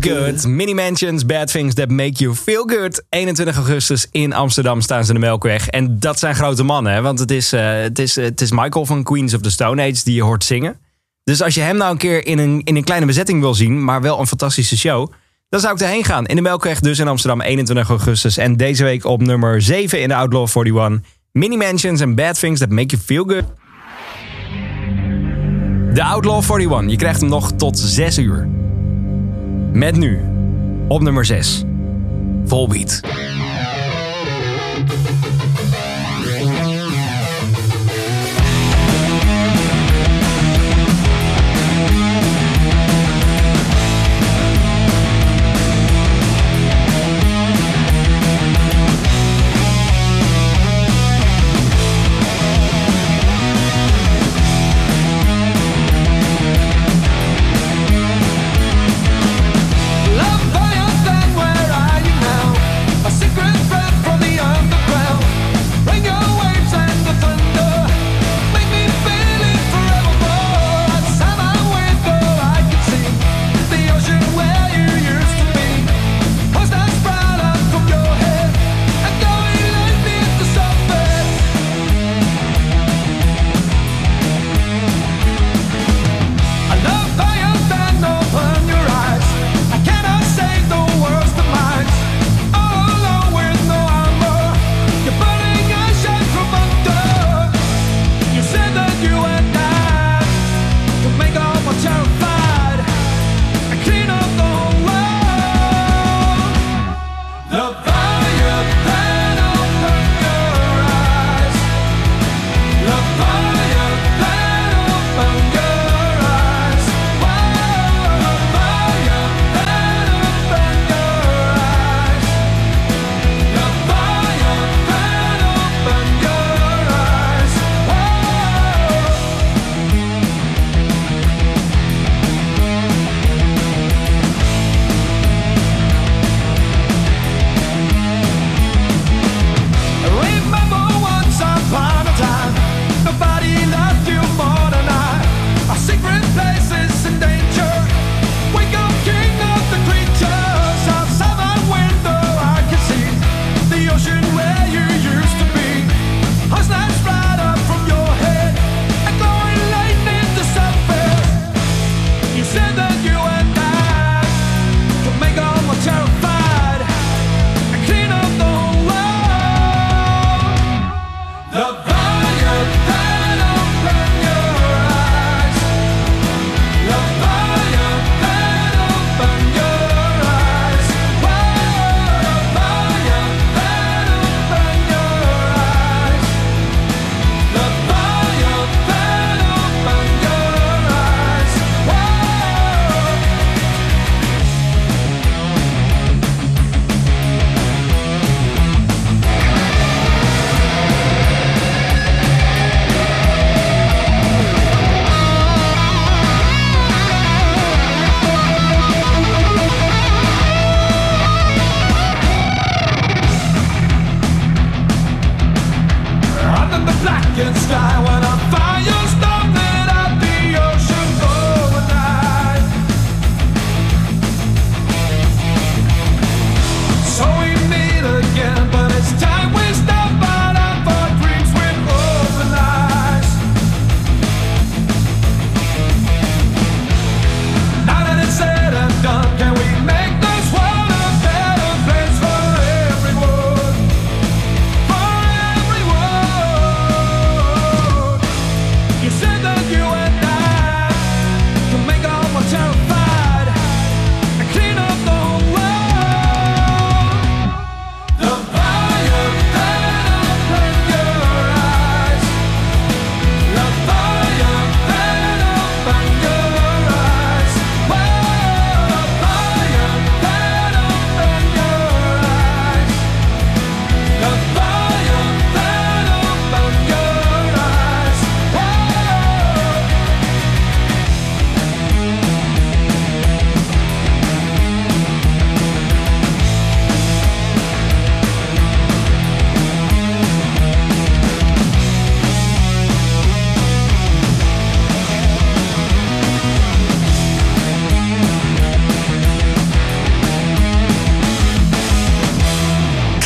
Good. Mini Mansions, Bad Things That Make You Feel Good. 21 augustus in Amsterdam staan ze in de Melkweg. En dat zijn grote mannen, hè? Want het is Michael van Queens of the Stone Age die je hoort zingen. Dus als je hem nou een keer in een kleine bezetting wil zien, maar wel een fantastische show, dan zou ik erheen gaan. In de Melkweg dus in Amsterdam, 21 augustus. En deze week op nummer 7 in de Outlaw 41. Mini Mansions en Bad Things That Make You Feel Good. De Outlaw 41, je krijgt hem nog tot 6 uur. Met nu, op nummer 6, Volbeat.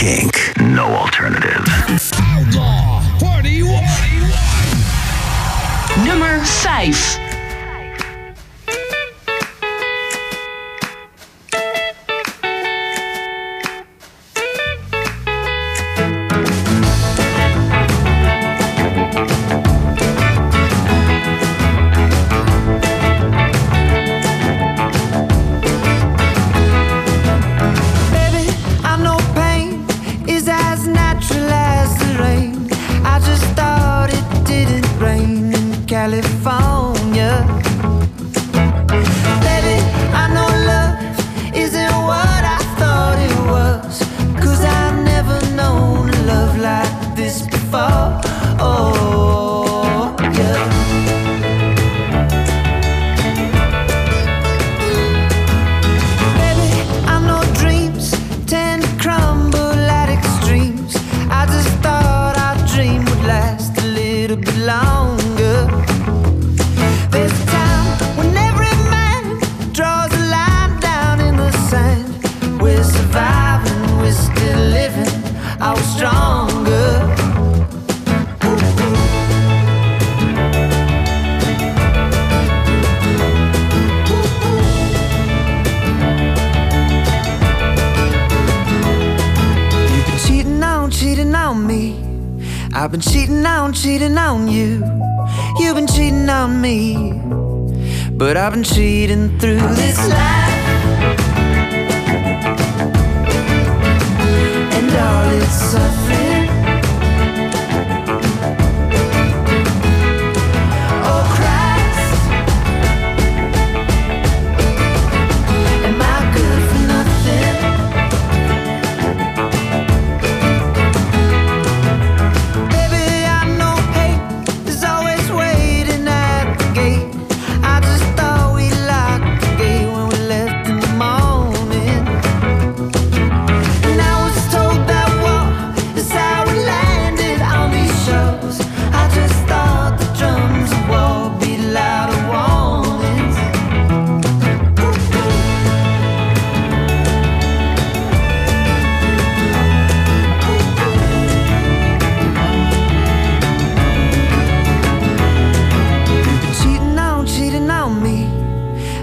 Kink. No alternative. Outlaw 41. Nummer 5. I've been cheating on you. You've been cheating on me. But I've been cheating through this life, and all its suffering. Oh Christ, am I good for nothing?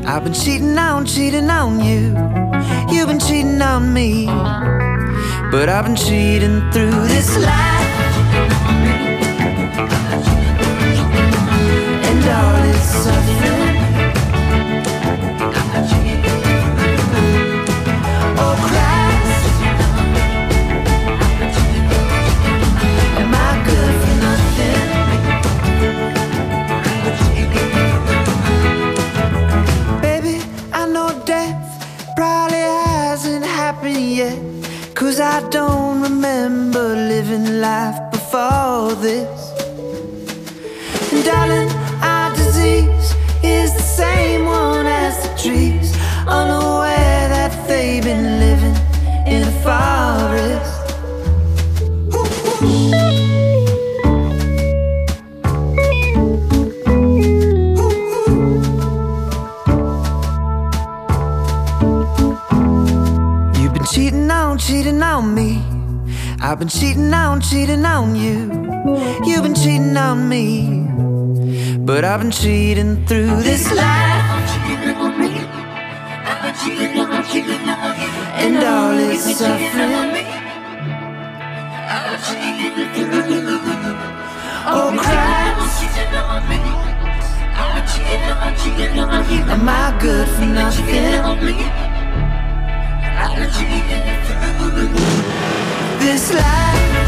I've been cheating on you. You've been cheating on me. But I've been cheating through this life, and all its suffering. Oh Christ, am I good for nothing? Yet, 'cause I don't remember living life before this. And darling, our disease is the same one as the trees, unaware that they've been living in the forest. Cheating on me. I've been cheating on you. You've been cheating on me. But I've been cheating through this life, and all its suffering. Oh Christ, am I good for nothing? This life,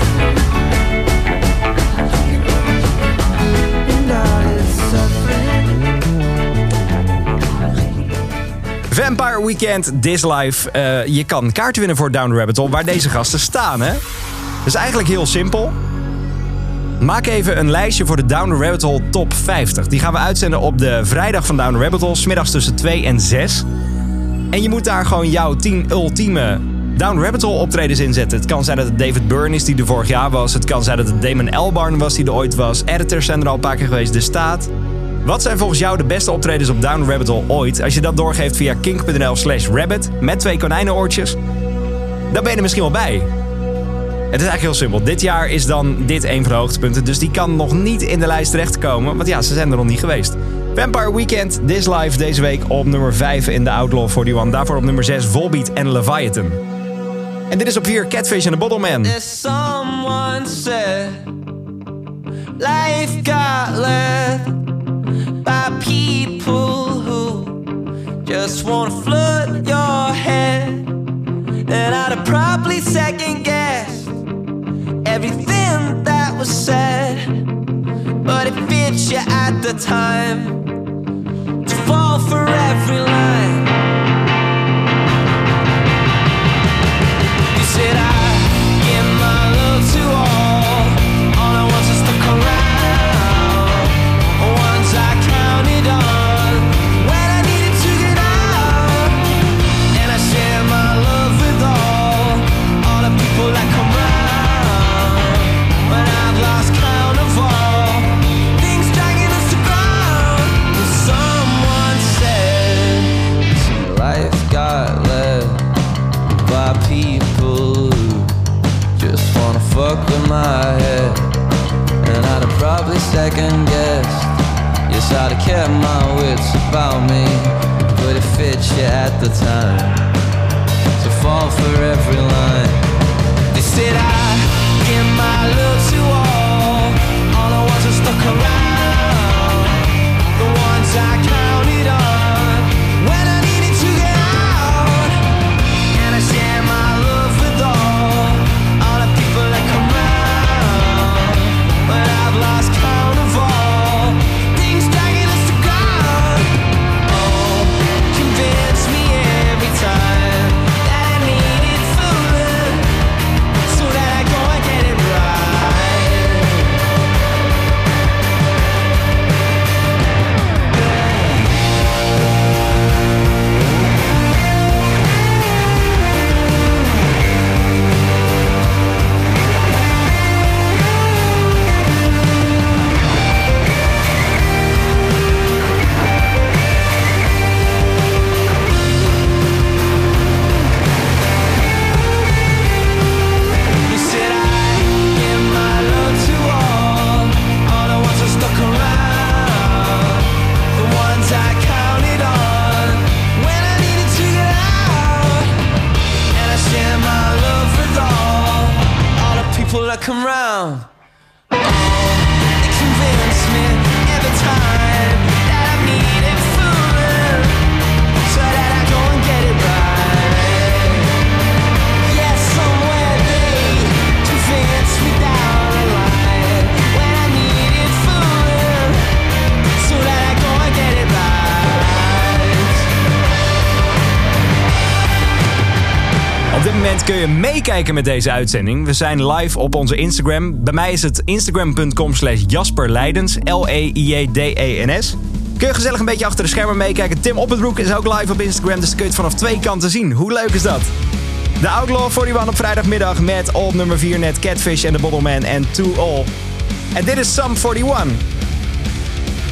and all its suffering. Vampire Weekend, This Life. Je kan kaarten winnen voor Down the Rabbit Hole, waar deze gasten staan, hè? Dat is eigenlijk heel simpel. Maak even een lijstje voor de Down the Rabbit Hole Top 50. Die gaan we uitzenden op de vrijdag van Down the Rabbit Hole, 's middags tussen 2 en 6. En je moet daar gewoon jouw 10 ultieme Down Rabbit Hole optredens in zetten. Het kan zijn dat het David Byrne is, die er vorig jaar was. Het kan zijn dat het Damon Albarn was, die er ooit was. Editors zijn er al een paar keer geweest, De Staat. Wat zijn volgens jou de beste optredens op Down Rabbit Hole ooit? Als je dat doorgeeft via kink.nl/rabbit met 2 konijnenoortjes, dan ben je er misschien wel bij. Het is eigenlijk heel simpel. Dit jaar is dan dit een van de hoogtepunten, dus die kan nog niet in de lijst terechtkomen, want ja, ze zijn er nog niet geweest. Vampire Weekend, This Life, deze week op nummer 5 in de Outlaw 41. Daarvoor op nummer 6 Volbeat en Leviathan. En dit is op 4 Catfish and the Bottle Man. As someone said, life got led by people who just want to flood your head. And I'd have probably second guessed everything that was said. But it fits you at the time to fall for every line. You said I give my love to all I want is to come around. Once I counted on when I needed to get out, and I share my love with all the people that come around. But I've lost count of all. Got led by people who just wanna fuck with my head. And I'd have probably second guessed. Yes, I'd have kept my wits about me, but it fits you at the time to fall for every line. They said I give my love to all I was is stuck around. The ones I counted on when I needed to get. Share my love with all the people that come round. But I've lost count of all things dragging us to God. Oh, convince me every time that I needed fooling, so that I go and get it right. Come round. Oh, it convinced me every time that I need it fooling, so that I go and get it right. Yes, somewhere they convince me down the line when I need it fooling, so that I go and get it right. Op dit moment kun je meekijken met deze uitzending. We zijn live op onze Instagram. Bij mij is het instagram.com/jasperleidens. L-E-I-J-D-E-N-S. Kun je gezellig een beetje achter de schermen meekijken. Tim Oppenbroek is ook live op Instagram, dus kun je het vanaf twee kanten zien. Hoe leuk is dat? De Outlaw 41 op vrijdagmiddag met op nummer 4 net Catfish and the Bottle Man en To All. En dit is Sum 41.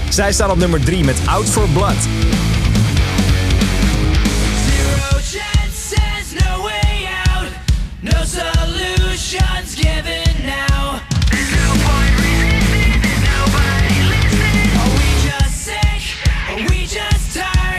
Zij staan op nummer 3 met Out for Blood. Just slipping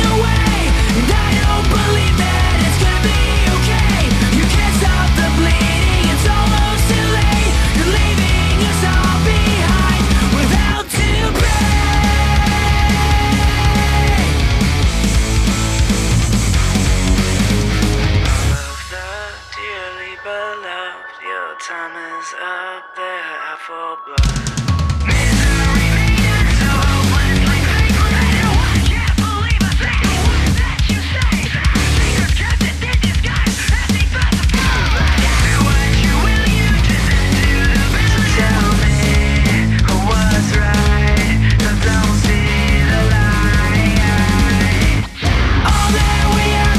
away,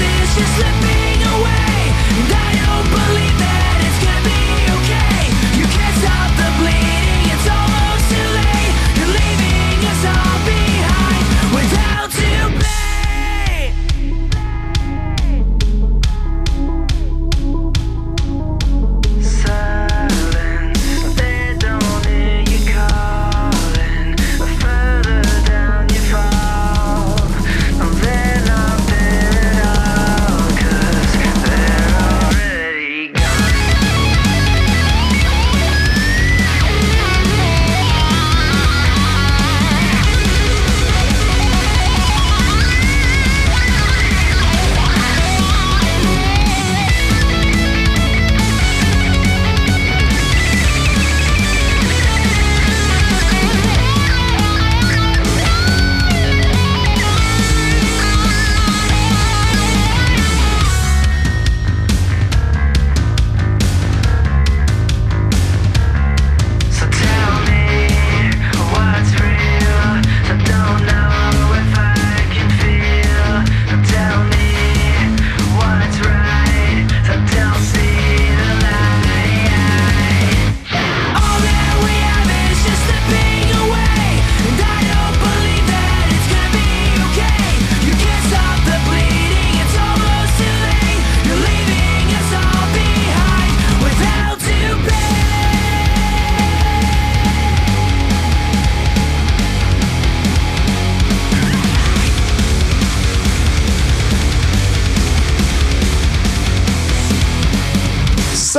and I don't believe that.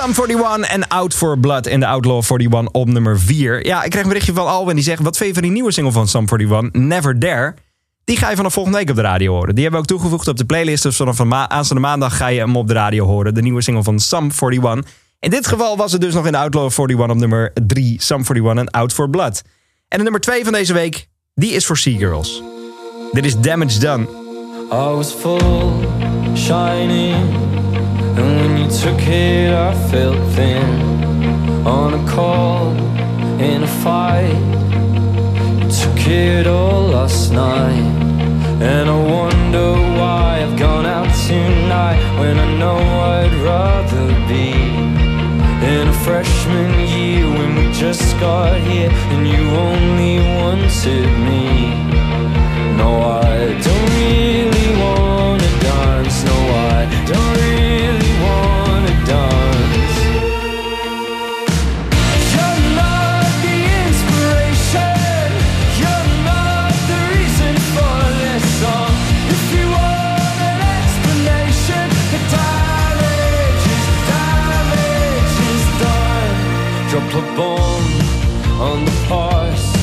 Sum 41 en Out for Blood in de Outlaw 41 op nummer 4. Ja, ik kreeg een berichtje van Alwin die zegt... Wat vind je van die nieuwe single van Sum 41, Never Dare? Die ga je vanaf volgende week op de radio horen. Die hebben we ook toegevoegd op de playlist. Dus vanaf aanstaande maandag ga je hem op de radio horen. De nieuwe single van Sum 41. In dit geval was het dus nog in de Outlaw 41 op nummer 3. Sum 41 en Out for Blood. En de nummer 2 van deze week, die is voor Seagirls. Dit is Damage Done. I was full, shining... And when you took it, I felt thin. On a call, in a fight, you took it all last night. And I wonder why I've gone out tonight, when I know I'd rather be in a freshman year, when we just got here, and you only wanted me. No, I don't really wanna dance. No, I don't really a bomb on the past.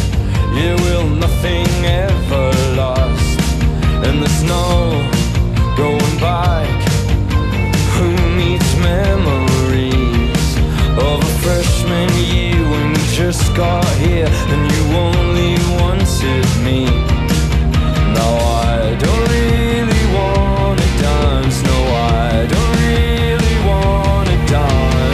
Yeah, will nothing ever last? And there's no going back. Who needs memories of a freshman year when we just got here and you only wanted me? Now I don't really wanna dance. No, I don't really wanna dance.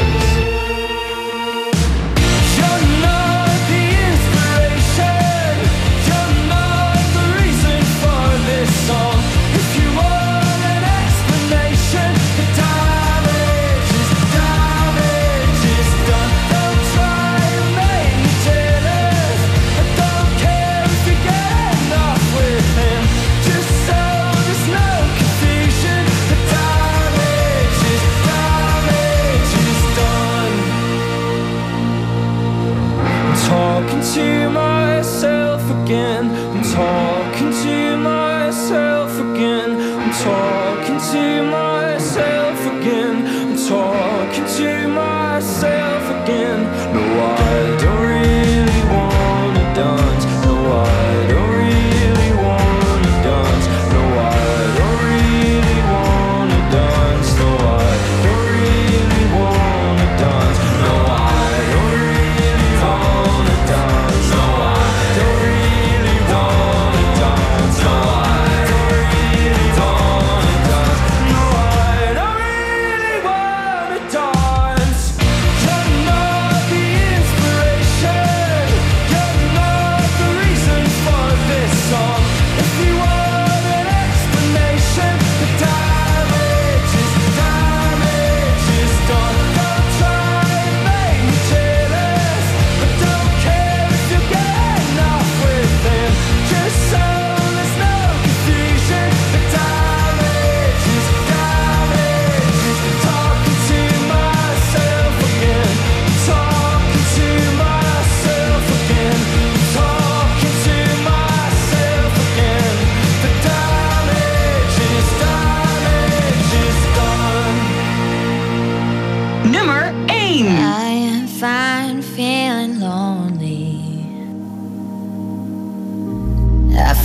Talking to myself again, I'm talking to myself again, I'm talking to myself again, I'm talking to myself again. No, I don't really wanna dance. No, I don't.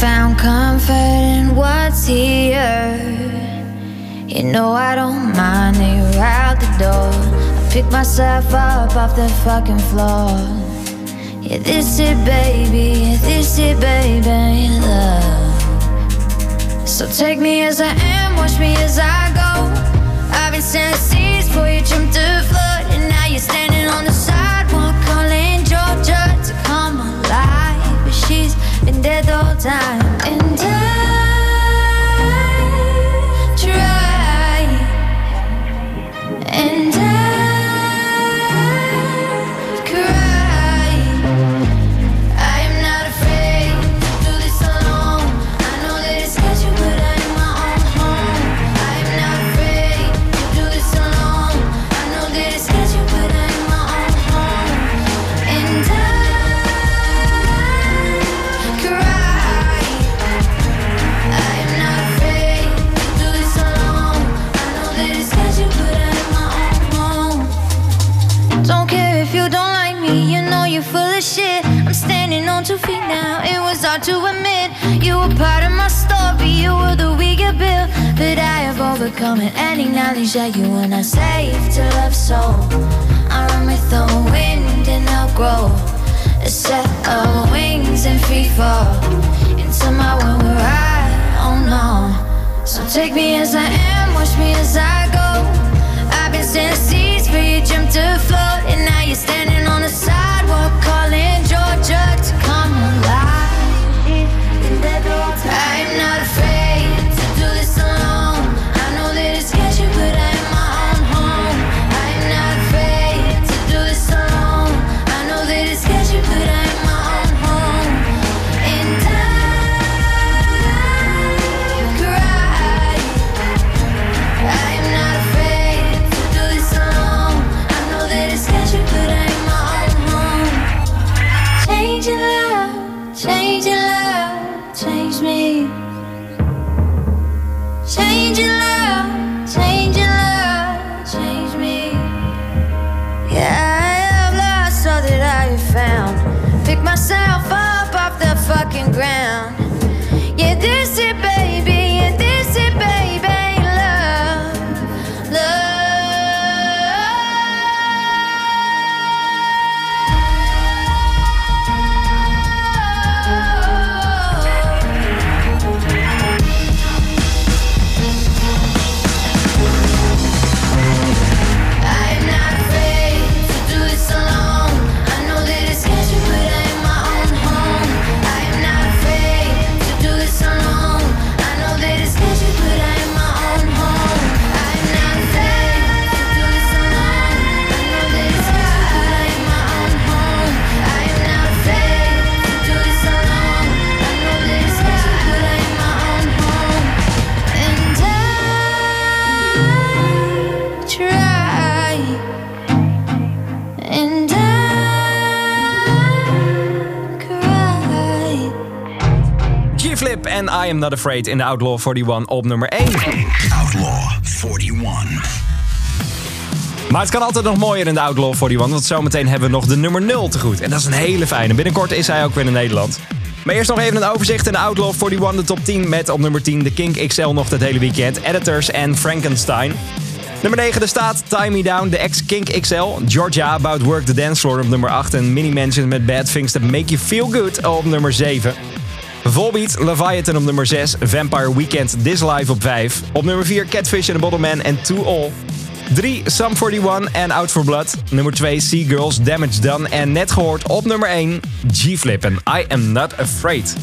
Found comfort in what's here. You know I don't mind that you're out the door. I pick myself up off the fucking floor. Yeah, this it, baby, love. So take me as I am, watch me as I go. I've been standing seas before you jumped the flood, and now you're standing on the sidewalk calling Georgia to come alive, but she's been dead the whole time. And I try, and I cry. I am not afraid to do this alone. I know that it's sketchy, but I am my own home. I am not afraid to do this alone. I know that it's sketchy, but I am my own home. And I cry. hard to admit. You were part of my story, you were the weaker bill, but I have overcome it and acknowledge that you were not safe to love. So I run with the wind and I'll grow a set of wings and free fall into my world where I own all. So take me as I am, watch me as I go. I've been standing seas where you dreamt to float, and now you're standing on the sidewalk calling Georgia to come alive. I'm not afraid to do this alone. I know that it's sketchy, but I am my own home. I'm not afraid to do this alone. I know that it's sketchy, but I am my own home. And I cry. I am not afraid to do this alone. I know that it's sketchy, but I am my own home. Change your love, change your love. Change me. Change your love. Change your love. Change me. Yeah, I have lost all that I have found. Pick myself up off the fucking ground. Yeah, this it, baby. Yeah, this it, baby. Love, G-Flip en I Am Not Afraid in de Outlaw 41 op nummer 1. Outlaw 41. Maar het kan altijd nog mooier in de Outlaw 41, want zometeen hebben we nog de nummer 0 te goed. En dat is een hele fijne. Binnenkort is hij ook weer in Nederland. Maar eerst nog even een overzicht in de Outlaw 41, de top 10. Met op nummer 10 de Kink XL nog dat hele weekend. Editors en Frankenstein. Nummer 9 er staat Tie Me Down, de ex-Kink XL. Georgia, About Work the Dance Floor op nummer 8. En Mini Mansion met Bad Things That Make You Feel Good op nummer 7. Volbeat, Leviathan op nummer 6. Vampire Weekend, This Life op 5. Op nummer 4 Catfish and the Bottleman en To All. 3, Sum 41 en Out for Blood. Nummer 2, Sea Girls, Damage Done. En net gehoord op nummer 1, G-Flip en I Am Not Afraid.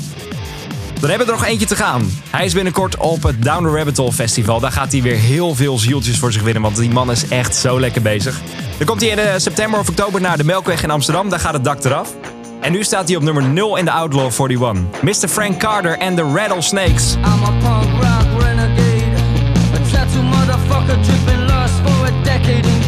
Dan hebben we er nog eentje te gaan. Hij is binnenkort op het Down the Rabbit Hole Festival. Daar gaat hij weer heel veel zieltjes voor zich winnen, want die man is echt zo lekker bezig. Dan komt hij in september of oktober naar de Melkweg in Amsterdam. Daar gaat het dak eraf. En nu staat hij op nummer 0 in de Outlaw 41. Mr. Frank Carter and the Rattlesnakes. I'm a punk rock renegade, a tattoo motherfucker dripping lust for a decade.